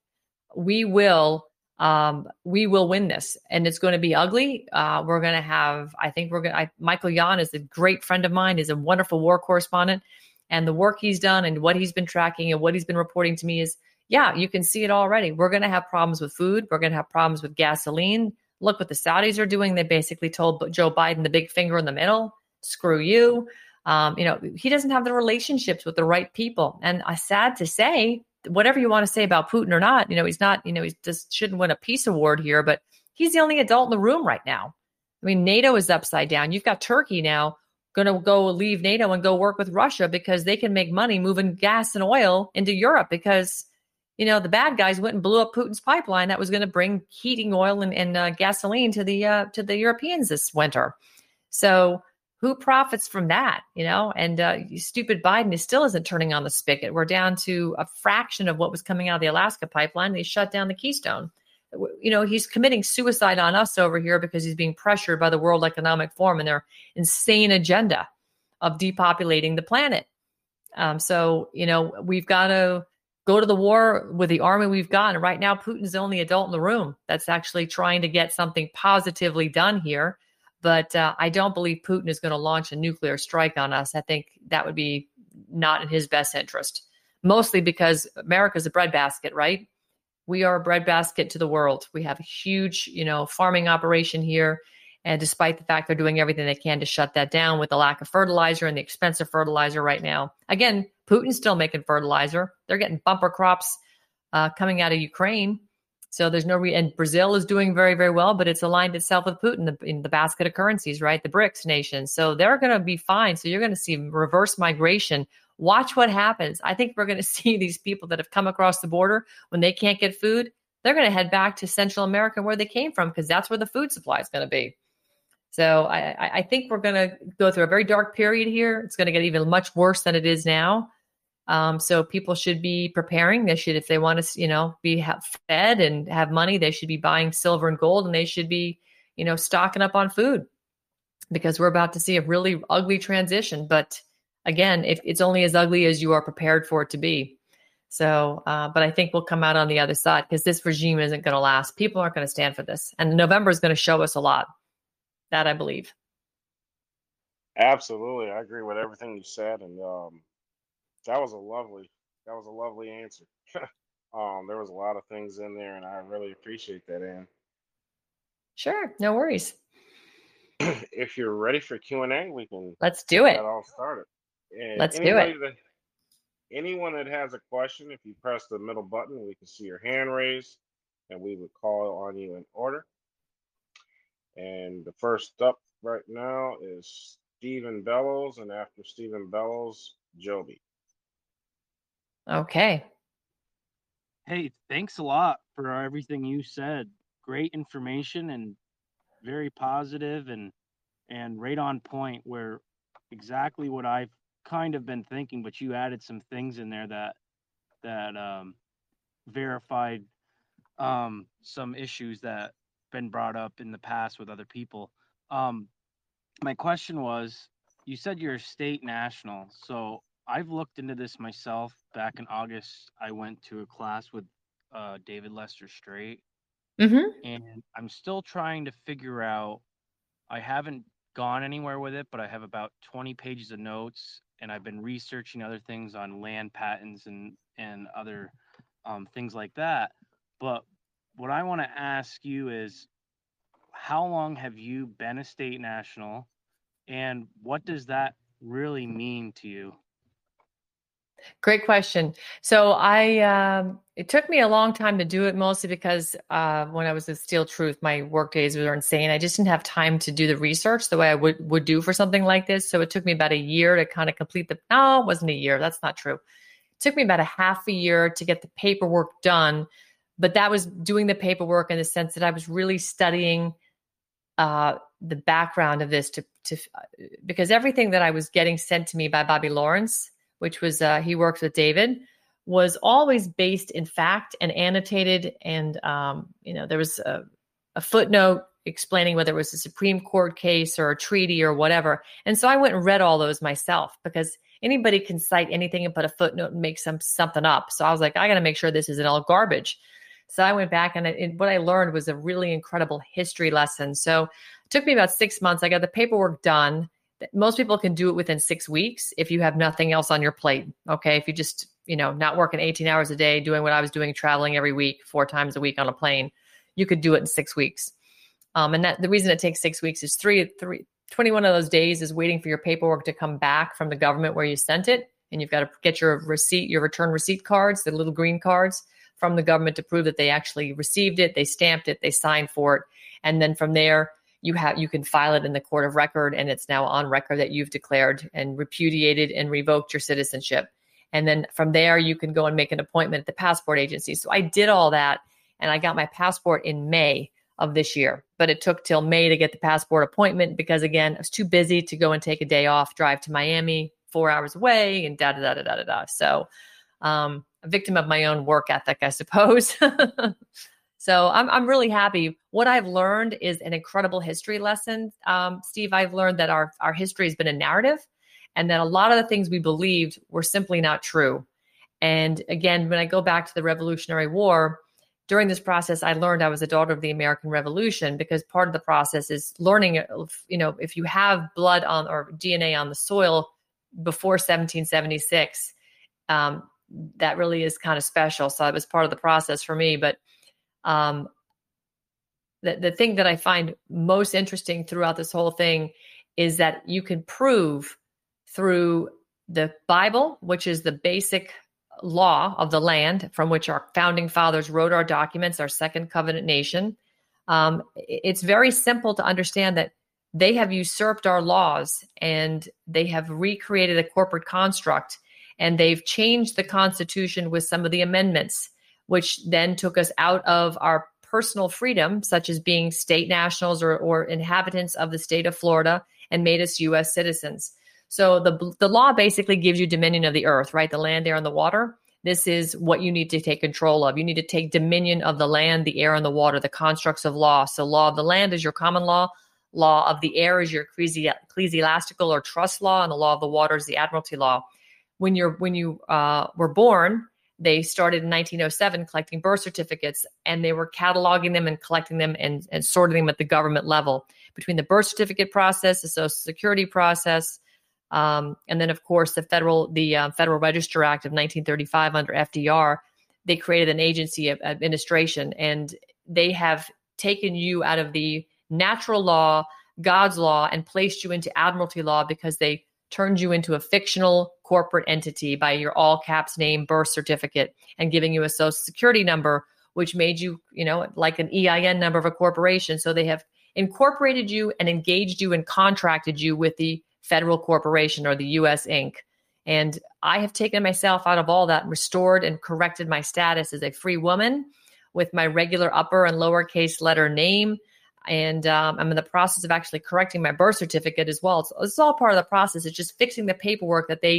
we will Um, we will win this, and it's going to be ugly. Uh, we're going to have, I think we're going to, Michael Yon is a great friend of mine, is a wonderful war correspondent, and the work he's done and what he's been tracking and what he's been reporting to me is, yeah, you can see it already. We're going to have problems with food. We're going to have problems with gasoline. Look what the Saudis are doing. They basically told Joe Biden the big finger in the middle, screw you. Um, you know, he doesn't have the relationships with the right people. And I uh, sad to say, whatever you want to say about Putin or not, you know, he's not, you know, he just shouldn't win a peace award here, but he's the only adult in the room right now. I mean, NATO is upside down. You've got Turkey now going to go leave NATO and go work with Russia because they can make money moving gas and oil into Europe because, you know, the bad guys went and blew up Putin's pipeline that was going to bring heating oil and, and uh, gasoline to the uh, to the Europeans this winter. So who profits from that, you know? And uh, stupid Biden is still isn't turning on the spigot. We're down to a fraction of what was coming out of the Alaska pipeline. They shut down the Keystone. you know, he's committing suicide on us over here because he's being pressured by the World Economic Forum and their insane agenda of depopulating the planet. Um, so, you know, we've got to go to the war with the army we've got. And right now, Putin's the only adult in the room that's actually trying to get something positively done here. But uh, I don't believe Putin is going to launch a nuclear strike on us. I think that would be not in his best interest, mostly because America's a breadbasket, right? We are a breadbasket to the world. We have a huge, you know, farming operation here. And despite the fact they're doing everything they can to shut that down with the lack of fertilizer and the expense of fertilizer right now. Again, Putin's still making fertilizer. They're getting bumper crops uh, coming out of Ukraine. So there's no re- and Brazil is doing very, very well, but it's aligned itself with Putin the, in the basket of currencies, right? The BRICS nations. So they're going to be fine. So you're going to see reverse migration. Watch what happens. I think we're going to see these people that have come across the border when they can't get food, they're going to head back to Central America where they came from because that's where the food supply is going to be. So I, I think we're going to go through a very dark period here. It's going to get even much worse than it is now. Um, so people should be preparing. They should, if they want to, you know, be fed and have money, they should be buying silver and gold, and they should be, you know, stocking up on food because we're about to see a really ugly transition. But again, if it's only as ugly as you are prepared for it to be. So, uh, but I think we'll come out on the other side because this regime isn't going to last. People aren't going to stand for this. And November is going to show us a lot. That I believe. Absolutely. I agree with everything you said. And um, that was a lovely, that was a lovely answer. um, there was a lot of things in there and I really appreciate that, Ann. Sure. No worries. If you're ready for Q and A, we can. Let's do it. Get that all started. And Let's do it. That, anyone that has a question, if you press the middle button, we can see your hand raised and we would call on you in order. And the first up right now is Stephen Bellows, and after Stephen Bellows, Joby. Okay. Hey, thanks a lot for everything you said. Great information and very positive and and right on point where exactly what I've kind of been thinking, but you added some things in there that that um, verified um, some issues that been brought up in the past with other people. Um, my question was, you said you're a state national. So I've looked into this myself. Back in August, I went to a class with uh, David Lester Strait. Mm-hmm. And I'm still trying to figure out, I haven't gone anywhere with it, but I have about twenty pages of notes and I've been researching other things on land patents and, and other um, things like that. But what I want to ask you is, how long have you been a state national, and what does that really mean to you? Great question. So I, um, it took me a long time to do it, mostly because uh, when I was with Steel Truth, my work days were insane. I just didn't have time to do the research the way I would, would do for something like this. So it took me about a year to kind of complete the, no, it wasn't a year. That's not true. It took me about a half a year to get the paperwork done. But that was doing the paperwork in the sense that I was really studying uh, the background of this to, to because everything that I was getting sent to me by Bobby Lawrence, which was uh, he works with David, was always based in fact and annotated. And, um, you know, there was a, a footnote explaining whether it was a Supreme Court case or a treaty or whatever. And so I went and read all those myself because anybody can cite anything and put a footnote and make some something up. So I was like, I got to make sure this isn't all garbage. So I went back and, I, and what I learned was a really incredible history lesson. So it took me about six months. I got the paperwork done. Most people can do it within six weeks if you have nothing else on your plate. Okay. If you just, you know, not working eighteen hours a day, doing what I was doing, traveling every week, four times a week on a plane, you could do it in six weeks. Um, and that the reason it takes six weeks is three, three, twenty-one of those days is waiting for your paperwork to come back from the government where you sent it. And you've got to get your receipt, your return receipt cards, the little green cards, from the government to prove that they actually received it, they stamped it, they signed for it. And then from there, you have you can file it in the court of record, and it's now on record that you've declared and repudiated and revoked your citizenship. And then from there, you can go and make an appointment at the passport agency. So I did all that, and I got my passport in May of this year. But it took till May to get the passport appointment because, again, I was too busy to go and take a day off, drive to Miami, four hours away, and da-da-da-da-da-da. So um, a victim of my own work ethic, I suppose. So I'm I'm really happy. What I've learned is an incredible history lesson, um, Steve. I've learned that our our history has been a narrative, and that a lot of the things we believed were simply not true. And again, when I go back to the Revolutionary War, during this process, I learned I was a daughter of the American Revolution, because part of the process is learning, you know, if you have blood on or D N A on the soil before seventeen seventy-six, um, that really is kind of special. So it was part of the process for me. But um, the, the thing that I find most interesting throughout this whole thing is that you can prove through the Bible, which is the basic law of the land from which our founding fathers wrote our documents, our second covenant nation. Um, it's very simple to understand that they have usurped our laws, and they have recreated a corporate construct, and they've changed the Constitution with some of the amendments, which then took us out of our personal freedom, such as being state nationals or, or inhabitants of the state of Florida, and made us U S citizens. So the the law basically gives you dominion of the earth, right? The land, air, and the water. This is what you need to take control of. You need to take dominion of the land, the air, and the water, the constructs of law. So law of the land is your common law. Law of the air is your ecclesiastical or trust law. And the law of the water is the admiralty law. When you're when you uh, were born, they started in nineteen oh seven collecting birth certificates, and they were cataloging them and collecting them and, and sorting them at the government level. Between the birth certificate process, the Social Security process, Um, and then, of course, the federal the uh, Federal Register Act of nineteen thirty-five under F D R, they created an agency of administration, and they have taken you out of the natural law, God's law, and placed you into admiralty law, because they turned you into a fictional corporate entity by your all caps name, birth certificate, and giving you a Social Security number, which made you, you know, like an E I N number of a corporation. So they have incorporated you and engaged you and contracted you with the federal corporation, or the U S Incorporated. And I have taken myself out of all that, restored and corrected my status as a free woman with my regular upper and lowercase letter name. And um, I'm in the process of actually correcting my birth certificate as well. It's, it's all part of the process. It's just fixing the paperwork that they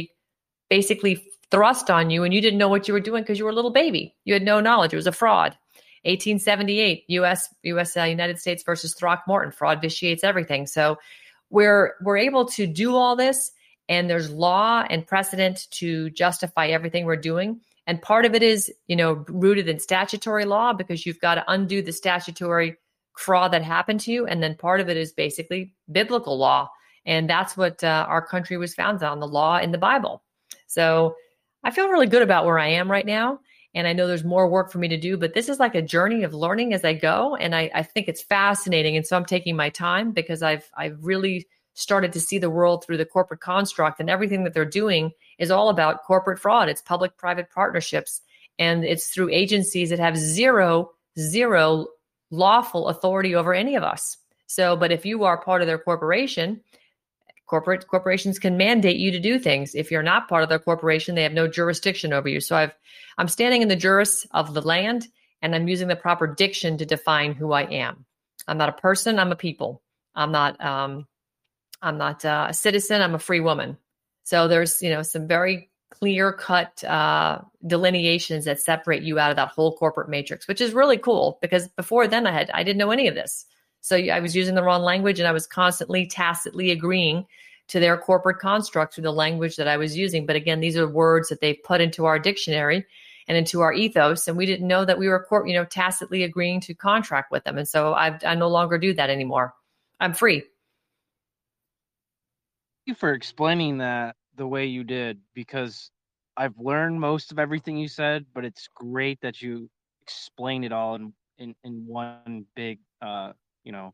basically thrust on you, and you didn't know what you were doing because you were a little baby. You had no knowledge. It was a fraud. eighteen seventy-eight, U S, U S uh, United States versus Throckmorton. Fraud vitiates everything. So We're we're able to do all this, and there's law and precedent to justify everything we're doing. And part of it is, you know, rooted in statutory law, because you've got to undo the statutory fraud that happened to you. And then part of it is basically biblical law. And that's what uh, our country was founded on, the law in the Bible. So I feel really good about where I am right now. And I know there's more work for me to do, but this is like a journey of learning as I go. And I, I think it's fascinating. And so I'm taking my time, because I've I've really started to see the world through the corporate construct, and everything that they're doing is all about corporate fraud. It's public-private partnerships, and it's through agencies that have zero, zero lawful authority over any of us. So, but if you are part of their corporation, corporate corporations can mandate you to do things. If you're not part of their corporation, they have no jurisdiction over you. So I've I'm standing in the juris of the land, and I'm using the proper diction to define who I am. I'm not a person. I'm a people. I'm not, um, I'm not uh, a citizen. I'm a free woman. So there's, you know, some very clear cut uh, delineations that separate you out of that whole corporate matrix, which is really cool, because before then I had, I didn't know any of this. So I was using the wrong language, and I was constantly tacitly agreeing to their corporate construct through the language that I was using. But again, these are words that they've put into our dictionary and into our ethos, and we didn't know that we were, you know, tacitly agreeing to contract with them. And so I've, I no longer do that anymore. I'm free. Thank you for explaining that the way you did, because I've learned most of everything you said, but it's great that you explain it all in, in, in one big, uh, you know,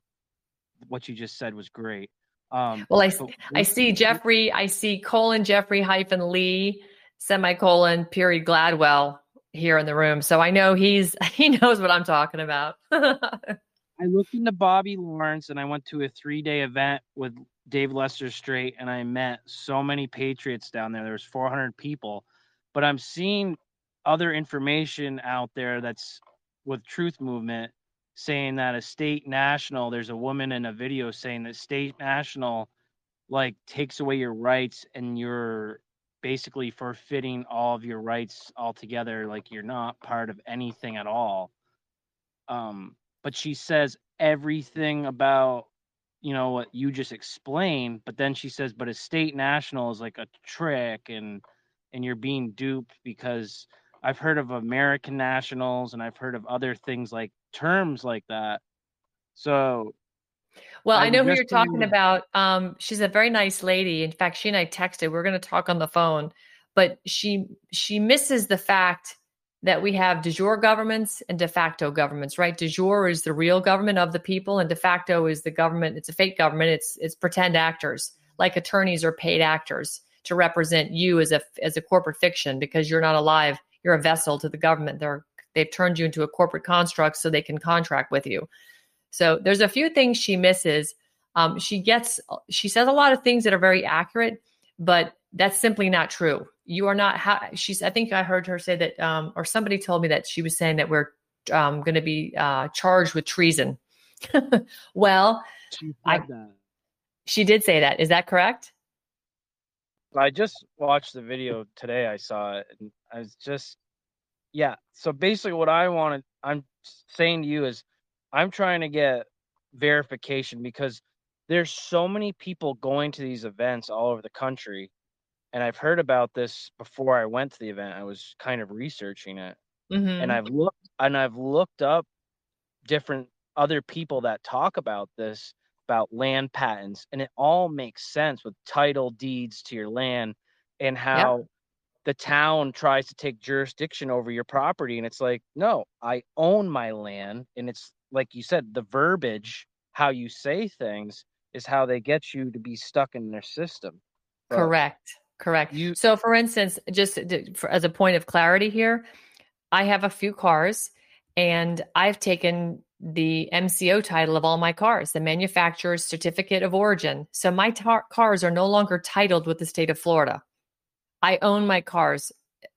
what you just said was great. Um, well, I, but- I see Jeffrey, I see colon Jeffrey hyphen Lee semicolon period Gladwell here in the room. So I know he's, he knows what I'm talking about. I looked into Bobby Lawrence, and I went to a three day event with Dave Lester Strait, and I met so many patriots down there. There was four hundred people, but I'm seeing other information out there that's with Truth Movement saying that a state national, there's a woman in a video saying that state national like takes away your rights, and you're basically forfeiting all of your rights altogether. Like you're not part of anything at all. Um, but she says everything about, you know, what you just explained, but then she says, but a state national is like a trick, and and you're being duped, because I've heard of American nationals and I've heard of other things, like terms like that. So. Well, I'm I know who you're talking gonna... about. Um, she's a very nice lady. In fact, she and I texted, we're going to talk on the phone, but she, she misses the fact that we have de jure governments and de facto governments, right? De jure is the real government of the people, and de facto is the government. It's a fake government. It's, it's pretend actors, like attorneys are paid actors to represent you as a, as a corporate fiction, because you're not alive. You're a vessel to the government. They're, they've turned you into a corporate construct so they can contract with you. So there's a few things she misses. Um, she gets, she says a lot of things that are very accurate, but that's simply not true. You are not, ha- she's, I think I heard her say that, um, or somebody told me that she was saying that we're um, going to be uh, charged with treason. Well, she, I, that. she did say that. Is that correct? I just watched the video today. I saw it. And I was just, yeah. So basically what I wanted, I'm saying to you is, I'm trying to get verification, because there's so many people going to these events all over the country. And I've heard about this before I went to the event. I was kind of researching it, mm-hmm. and I've looked and I've looked up different other people that talk about this, about land patents, and it all makes sense with title deeds to your land and how yep. the town tries to take jurisdiction over your property. And it's like, no, I own my land. And it's, like you said, the verbiage, how you say things is how they get you to be stuck in their system. But correct. Correct. You- so for instance, just to, for, as a point of clarity here, I have a few cars, and I've taken the M C O title of all my cars, the manufacturer's certificate of origin. So my tar- cars are no longer titled with the state of Florida. I own my cars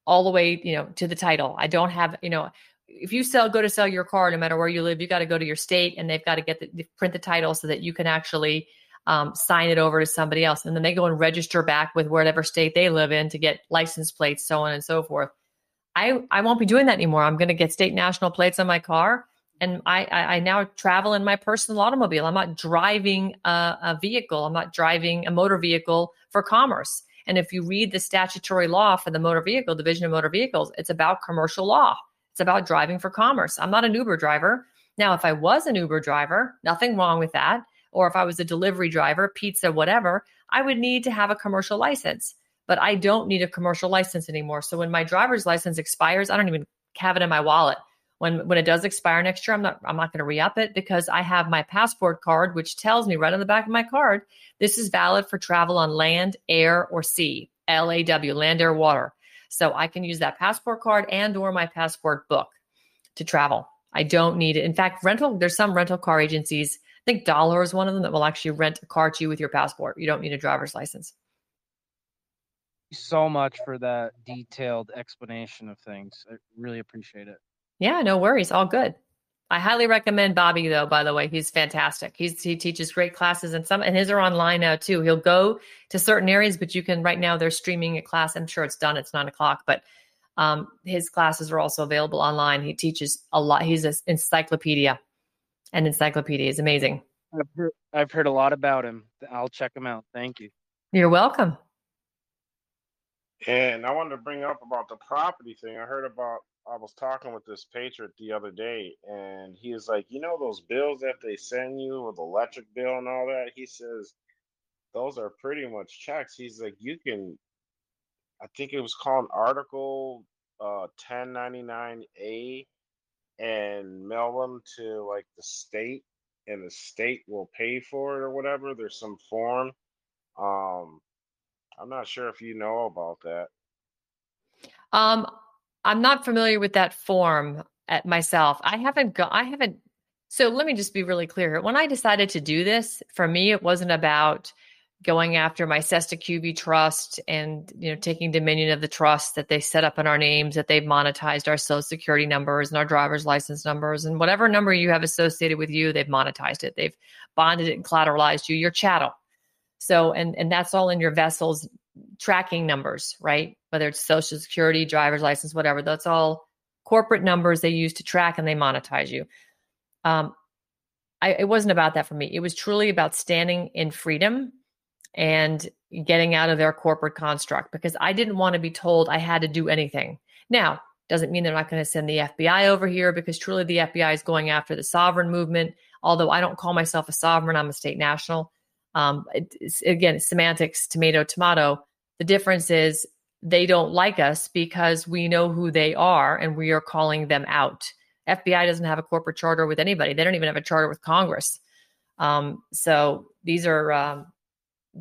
all the way, you know, to the title. I don't have, you know, if you sell, go to sell your car, no matter where you live, you got to go to your state, and they've got to get the, print the title so that you can actually um, sign it over to somebody else. And then they go and register back with whatever state they live in to get license plates, so on and so forth. I, I won't be doing that anymore. I'm going to get state national plates on my car. And I, I, I now travel in my personal automobile. I'm not driving a, a vehicle. I'm not driving a motor vehicle for commerce. And if you read the statutory law for the motor vehicle, Division of Motor Vehicles, it's about commercial law. It's about driving for commerce. I'm not an Uber driver. Now, if I was an Uber driver, nothing wrong with that. Or if I was a delivery driver, pizza, whatever, I would need to have a commercial license. But I don't need a commercial license anymore. So when my driver's license expires, I don't even have it in my wallet. When when it does expire next year, I'm not I'm not going to re-up it, because I have my passport card, which tells me right on the back of my card, this is valid for travel on land, air, or sea, L A W, land, air, water. So I can use that passport card and or my passport book to travel. I don't need it. In fact, rental, there's some rental car agencies, I think Dollar is one of them, that will actually rent a car to you with your passport. You don't need a driver's license. So much for that detailed explanation of things. I really appreciate it. Yeah, no worries. All good. I highly recommend Bobby, though, by the way. He's fantastic. He's, he teaches great classes, and some, and his are online now too. He'll go to certain areas, but you can, right now they're streaming a class. I'm sure it's done. It's nine o'clock, but um, his classes are also available online. He teaches a lot. He's an encyclopedia, and encyclopedia is amazing. I've heard, I've heard a lot about him. I'll check him out. Thank you. You're welcome. And I wanted to bring up about the property thing. I heard about, I was talking with this patriot the other day, and he is like, you know, those bills that they send you with electric bill and all that, he says, those are pretty much checks. He's like, you can, I think it was called Article uh, ten ninety-nine A, and mail them to like the state, and the state will pay for it or whatever. There's some form. Um, I'm not sure if you know about that. Um. I'm not familiar with that form at myself. I haven't go- I haven't. So let me just be really clear. When I decided to do this, for me, it wasn't about going after my Cesta Q B trust and, you know, taking dominion of the trust that they set up in our names, that they've monetized our social security numbers and our driver's license numbers, and whatever number you have associated with you, they've monetized it. They've bonded it and collateralized you, your chattel. So, and, and that's all in your vessel's tracking numbers, right? Whether it's social security, driver's license, whatever, that's all corporate numbers they use to track, and they monetize you. um, I, it wasn't about that for me. It was truly about standing in freedom and getting out of their corporate construct, because I didn't want to be told I had to do anything. Now, doesn't mean they're not going to send the F B I over here, because truly the F B I is going after the sovereign movement. Although I don't call myself a sovereign, I'm a state national. Um, it's, again, it's semantics, tomato, tomato. The difference is they don't like us because we know who they are and we are calling them out. F B I doesn't have a corporate charter with anybody. They don't even have a charter with Congress. Um, so these are, um,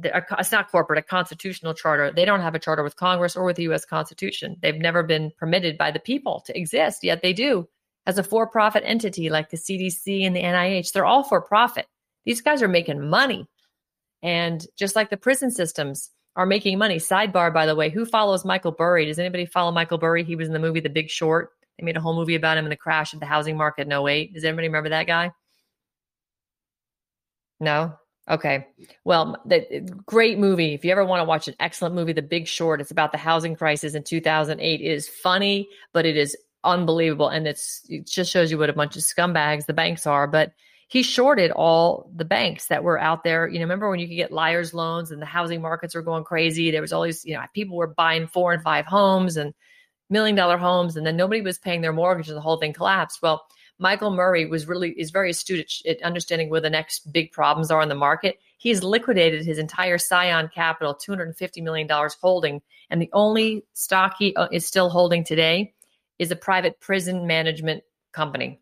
it's not corporate, a constitutional charter. They don't have a charter with Congress or with the U S Constitution. They've never been permitted by the people to exist, yet they do. As a for-profit entity like the C D C and the N I H, they're all for-profit. These guys are making money. And just like the prison systems are making money. Sidebar, by the way, who follows Michael Burry? Does anybody follow Michael Burry? He was in the movie The Big Short. They made a whole movie about him in the crash of the housing market in oh eight. Does anybody remember that guy? No? Okay. Well, the, great movie. If you ever want to watch an excellent movie, The Big Short, it's about the housing crisis in two thousand eight. It is funny, but it is unbelievable. And it's, it just shows you what a bunch of scumbags the banks are. But he shorted all the banks that were out there. You know, remember when you could get liar's loans and the housing markets were going crazy? There was all these, you know, people were buying four and five homes and million dollar homes, and then nobody was paying their mortgage and the whole thing collapsed. Well, Michael Murray was really, is very astute at understanding where the next big problems are in the market. He's liquidated his entire Scion Capital, two hundred fifty million dollars holding. And the only stock he is still holding today is a private prison management company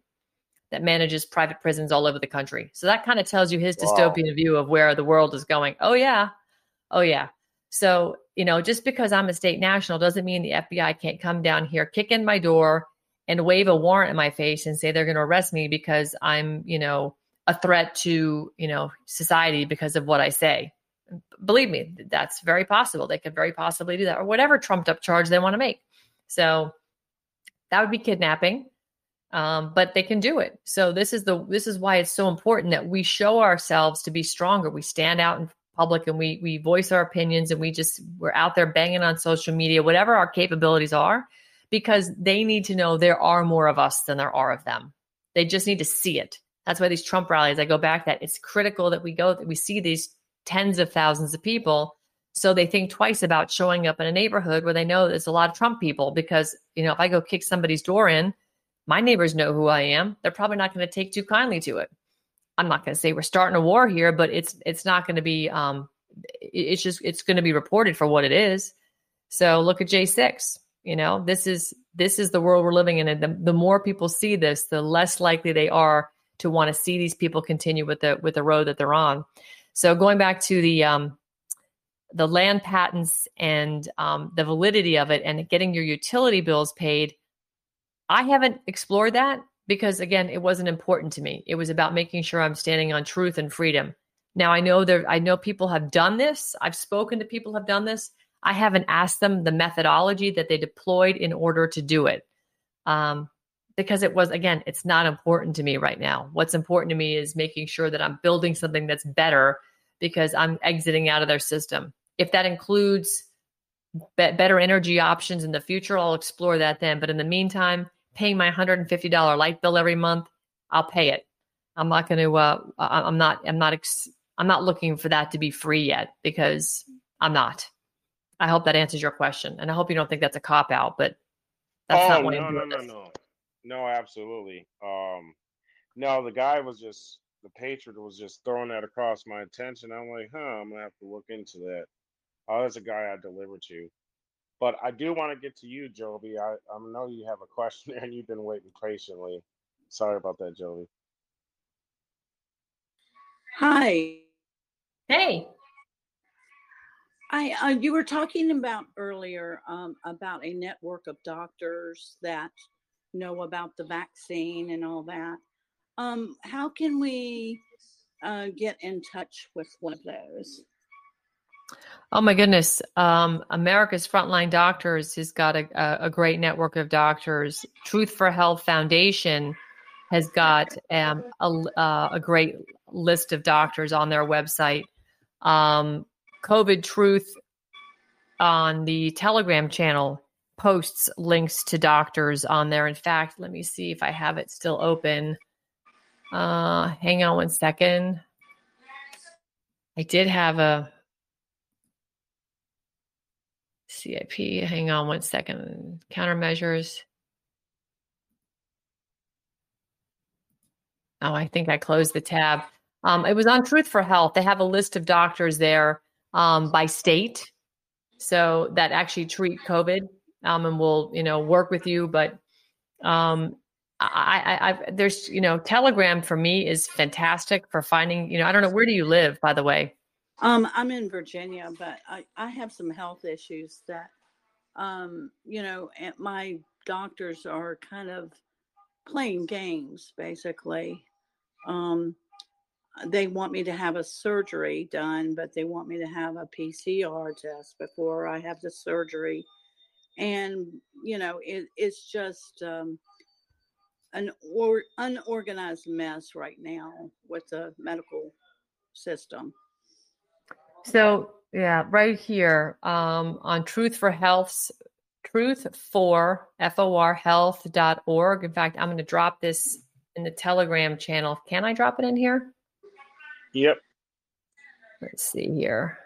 that manages private prisons all over the country. So that kind of tells you his dystopian wow. view of where the world is going. Oh yeah. Oh yeah. So, you know, just because I'm a state national doesn't mean the F B I can't come down here, kick in my door and wave a warrant in my face and say they're going to arrest me because I'm, you know, a threat to, you know, society because of what I say. Believe me, that's very possible. They could very possibly do that, or whatever trumped up charge they want to make. So that would be kidnapping. Um, but they can do it. So this is the this is why it's so important that we show ourselves to be stronger. We stand out in public and we we voice our opinions, and we just we're out there banging on social media, whatever our capabilities are, because they need to know there are more of us than there are of them. They just need to see it. That's why these Trump rallies, I go back that it's critical that we go that we see these tens of thousands of people, so they think twice about showing up in a neighborhood where they know there's a lot of Trump people. Because, you know, if I go kick somebody's door in, my neighbors know who I am. They're probably not going to take too kindly to it. I'm not going to say we're starting a war here, but it's it's not going to be, um, it's just, it's going to be reported for what it is. So look at J six, you know, this is, this is the world we're living in. And the, the more people see this, the less likely they are to want to see these people continue with the, with the road that they're on. So going back to the, um, the land patents and um, the validity of it and getting your utility bills paid, I haven't explored that because, again, it wasn't important to me. It was about making sure I'm standing on truth and freedom. Now, I know there, I know people have done this. I've spoken to people who have done this. I haven't asked them the methodology that they deployed in order to do it, um, because it was, again, it's not important to me right now. What's important to me is making sure that I'm building something that's better because I'm exiting out of their system. If that includes be- better energy options in the future, I'll explore that then. But in the meantime, paying my one hundred fifty dollars light bill every month, I'll pay it. I'm not going to, uh, I'm not, I'm not, ex- I'm not looking for that to be free yet, because I'm not. I hope that answers your question. And I hope you don't think that's a cop out, but that's oh, not what no, I'm doing. No, no, no, no, absolutely. Um, no, the guy was just, the patriot was just throwing that across my attention. I'm like, huh, I'm going to have to look into that. Oh, that's a guy I delivered to. But I do want to get to you, Joby. I, I know you have a question and you've been waiting patiently. Sorry about that, Joby. Hi. Hey. I uh, you were talking about earlier um, about a network of doctors that know about the vaccine and all that. Um, how can we uh, get in touch with one of those? Oh my goodness. Um, America's Frontline Doctors has got a, a, a great network of doctors. Truth for Health Foundation has got um, a, uh, a great list of doctors on their website. Um, COVID Truth on the Telegram channel posts links to doctors on there. In fact, let me see if I have it still open. Uh, hang on one second. I did have a C I P. Hang on one second. Countermeasures. Oh, I think I closed the tab. Um, it was on Truth for Health. They have a list of doctors there um, by state, so that actually treat COVID, um, and will, you know, work with you. But um, I, I, I, there's, you know, Telegram for me is fantastic for finding, you know, I don't know, where do you live, by the way? Um, I'm in Virginia, but I, I have some health issues that, um, you know, my doctors are kind of playing games, basically. Um, they want me to have a surgery done, but they want me to have a P C R test before I have the surgery. And, you know, it, it's just um, an or, unorganized mess right now with the medical system. So, yeah, right here um, on Truth for Health's Truth for F O R health dot org. In fact, I'm going to drop this in the Telegram channel. Can I drop it in here? Yep. Let's see here.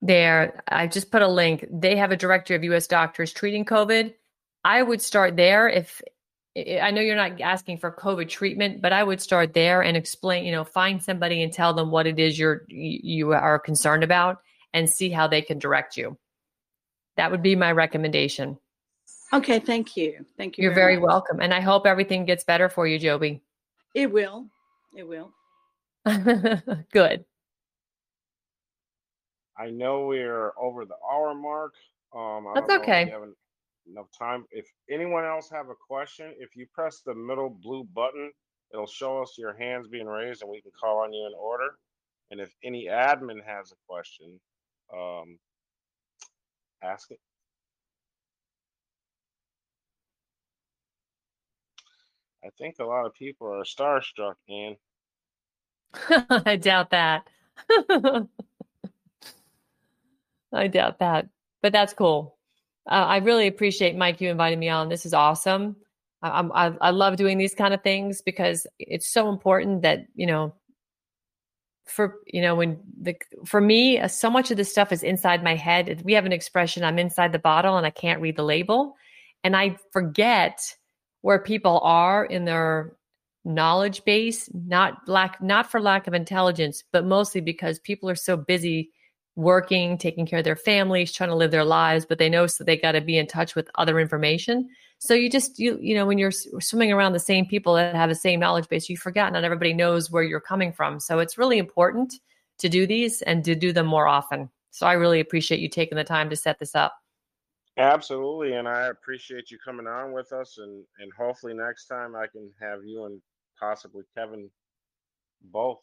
There, I just put a link. They have a directory of U S doctors treating COVID. I would start there. If I know you're not asking for COVID treatment, but I would start there and explain, you know, find somebody and tell them what it is you're, you are concerned about and see how they can direct you. That would be my recommendation. Okay, thank you. Thank you. You're very, very welcome. And I hope everything gets better for you, Joby. It will. It will. Good. I know we're over the hour mark. Um, I That's don't know okay. If we have enough time. If anyone else have a question, if you press the middle blue button, it'll show us your hands being raised, and we can call on you in order. And if any admin has a question, um, ask it. I think a lot of people are starstruck, Ann. I doubt that. I doubt that, but that's cool. Uh, I really appreciate, Mike, you inviting me on. This is awesome. I, I I love doing these kind of things because it's so important that, you know, for, you know, when the, for me, uh, so much of this stuff is inside my head. We have an expression, I'm inside the bottle and I can't read the label. And I forget where people are in their knowledge base, not lack, not for lack of intelligence, but mostly because people are so busy working, taking care of their families, trying to live their lives, but they know so they got to be in touch with other information. So you just, you you know, when you're swimming around the same people that have the same knowledge base, you forget not everybody knows where you're coming from. So it's really important to do these and to do them more often. So I really appreciate you taking the time to set this up. Absolutely. And I appreciate you coming on with us. And, and hopefully next time I can have you and possibly Kevin both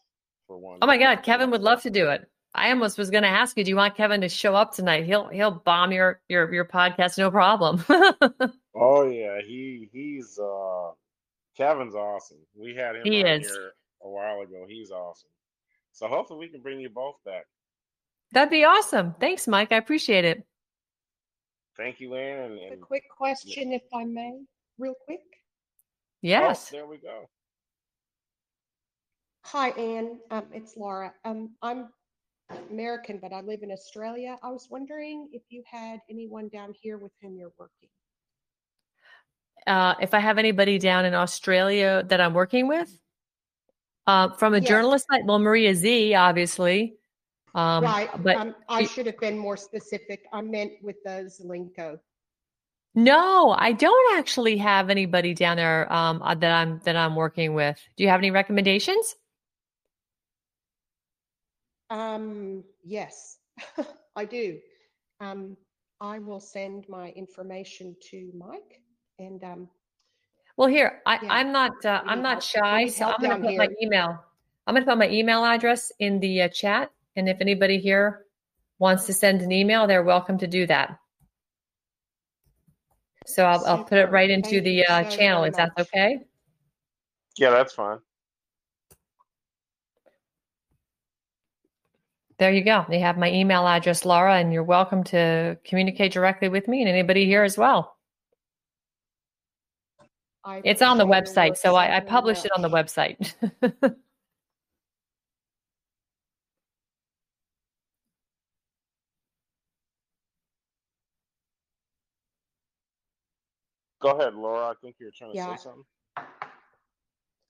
for one. Oh my God, Kevin would love to do it. I almost was going to ask you, do you want Kevin to show up tonight? He'll he'll bomb your your your podcast, no problem. Oh yeah, he he's uh, Kevin's awesome. We had him he on is. here a while ago. He's awesome. So hopefully we can bring you both back. That'd be awesome. Thanks, Mike. I appreciate it. Thank you, Ann. And, and a quick question, yeah. if I may, real quick. Yes. Oh, there we go. Hi, Ann. Um, it's Laura. Um, I'm American, but I live in Australia. I was wondering if you had anyone down here with whom you're working. Uh, if I have anybody down in Australia that I'm working with, uh, from a yes. journalist, like, well, Maria Z, obviously. Um, right, but um, I should have been more specific. I meant with the Zelenko. No, I don't actually have anybody down there um, that I'm that I'm working with. Do you have any recommendations? Um, yes, I do. Um, I will send my information to Mike and, um, well, here, I, yeah. I'm not, uh, I'm not shy. So I'm going to put here. my email, I'm going to put my email address in the uh, chat. And if anybody here wants to send an email, they're welcome to do that. So I'll, I'll put it right into Thank the uh, so channel. Is that okay? Yeah, that's fine. there you go. They have my email address, Laura, and you're welcome to communicate directly with me and anybody here as well. I it's on the website, so I, I published it on the website. Go ahead, Laura. I think you're trying to yeah. say something.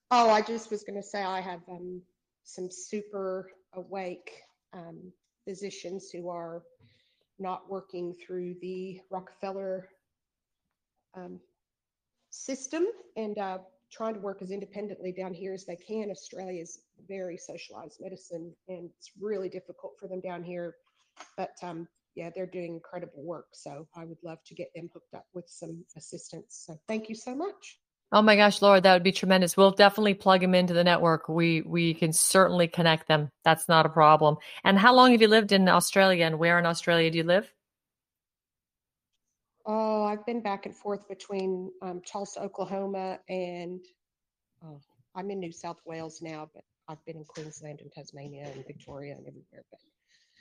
Oh, I just was going to say I have um, some super awake um, physicians who are not working through the Rockefeller um, system and uh, trying to work as independently down here as they can. Australia's very socialized medicine, and it's really difficult for them down here. But um, yeah, they're doing incredible work. So I would love to get them hooked up with some assistance. So thank you so much. Oh my gosh, Laura, that would be tremendous. We'll definitely plug them into the network. We we can certainly connect them. That's not a problem. And how long have you lived in Australia, and where in Australia do you live? Oh, I've been back and forth between um, Tulsa, Oklahoma, and oh, I'm in New South Wales now, but I've been in Queensland and Tasmania and Victoria and everywhere. But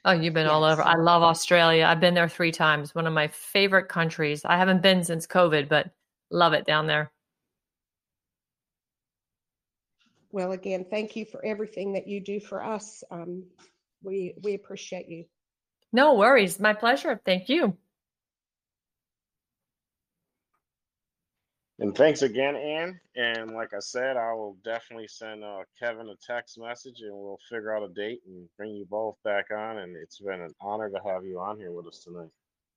oh, you've been yeah, all over. So I love Australia. I've been there three times. One of my favorite countries. I haven't been since COVID, but love it down there. Well, again, thank you for everything that you do for us. Um, we we appreciate you. No worries. My pleasure. Thank you. And thanks again, Ann. And like I said, I will definitely send uh, Kevin a text message, and we'll figure out a date and bring you both back on. And it's been an honor to have you on here with us tonight.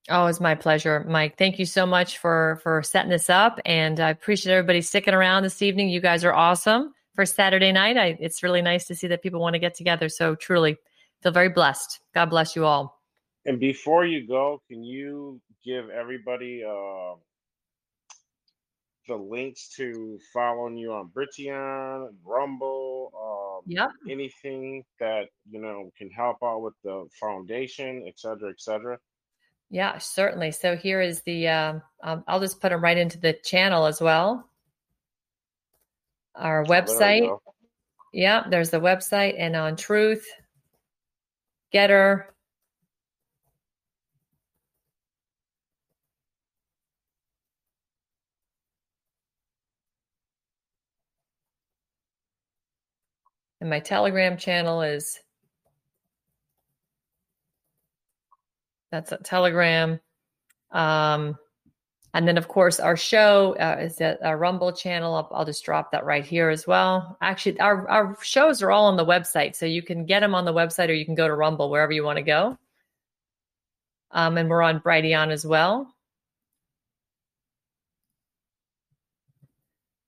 Oh, it's my pleasure, Mike. Thank you so much for, for setting this up. And I appreciate everybody sticking around this evening. You guys are awesome. For Saturday night, I, it's really nice to see that people want to get together. So truly feel very blessed. God bless you all. And before you go, can you give everybody uh, the links to following you on Brighteon, Rumble, um, yep. anything that, you know, can help out with the foundation, et cetera, et cetera? Yeah, certainly. So here is the, uh, um, I'll just put them right into the channel as well. Our website. There yeah, there's the website, and on Truth, Getter, and my Telegram channel is that's a Telegram. Um, And then, of course, our show uh, is at our Rumble channel. I'll, I'll just drop that right here as well. Actually, our, our shows are all on the website, so you can get them on the website, or you can go to Rumble, wherever you want to go. Um, and we're on Brighteon as well.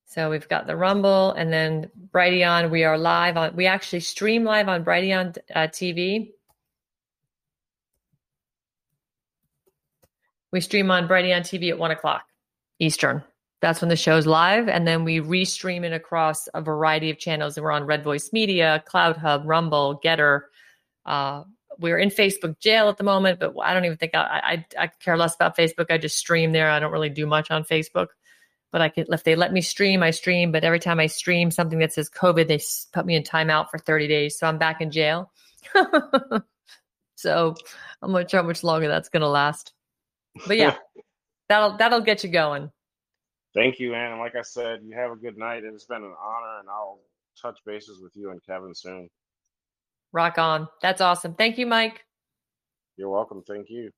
So we've got the Rumble, and then Brighteon. We are live on. We actually stream live on Brighteon uh, T V. We stream on Brighteon T V at one o'clock Eastern. That's when the show's live. And then we restream it across a variety of channels. And we're on Red Voice Media, Cloud Hub, Rumble, Getter. Uh, we're in Facebook jail at the moment, but I don't even think I, I, I care less about Facebook. I just stream there. I don't really do much on Facebook. But I could, if they let me stream, I stream. But every time I stream something that says COVID, they put me in timeout for thirty days. So I'm back in jail. So I'm not sure how much longer that's going to last. But yeah, that'll that'll get you going. Thank you, Ann. And like I said, you have a good night. It's been an honor, and I'll touch bases with you and Kevin soon. Rock on. That's awesome. Thank you, Mike. You're welcome. Thank you.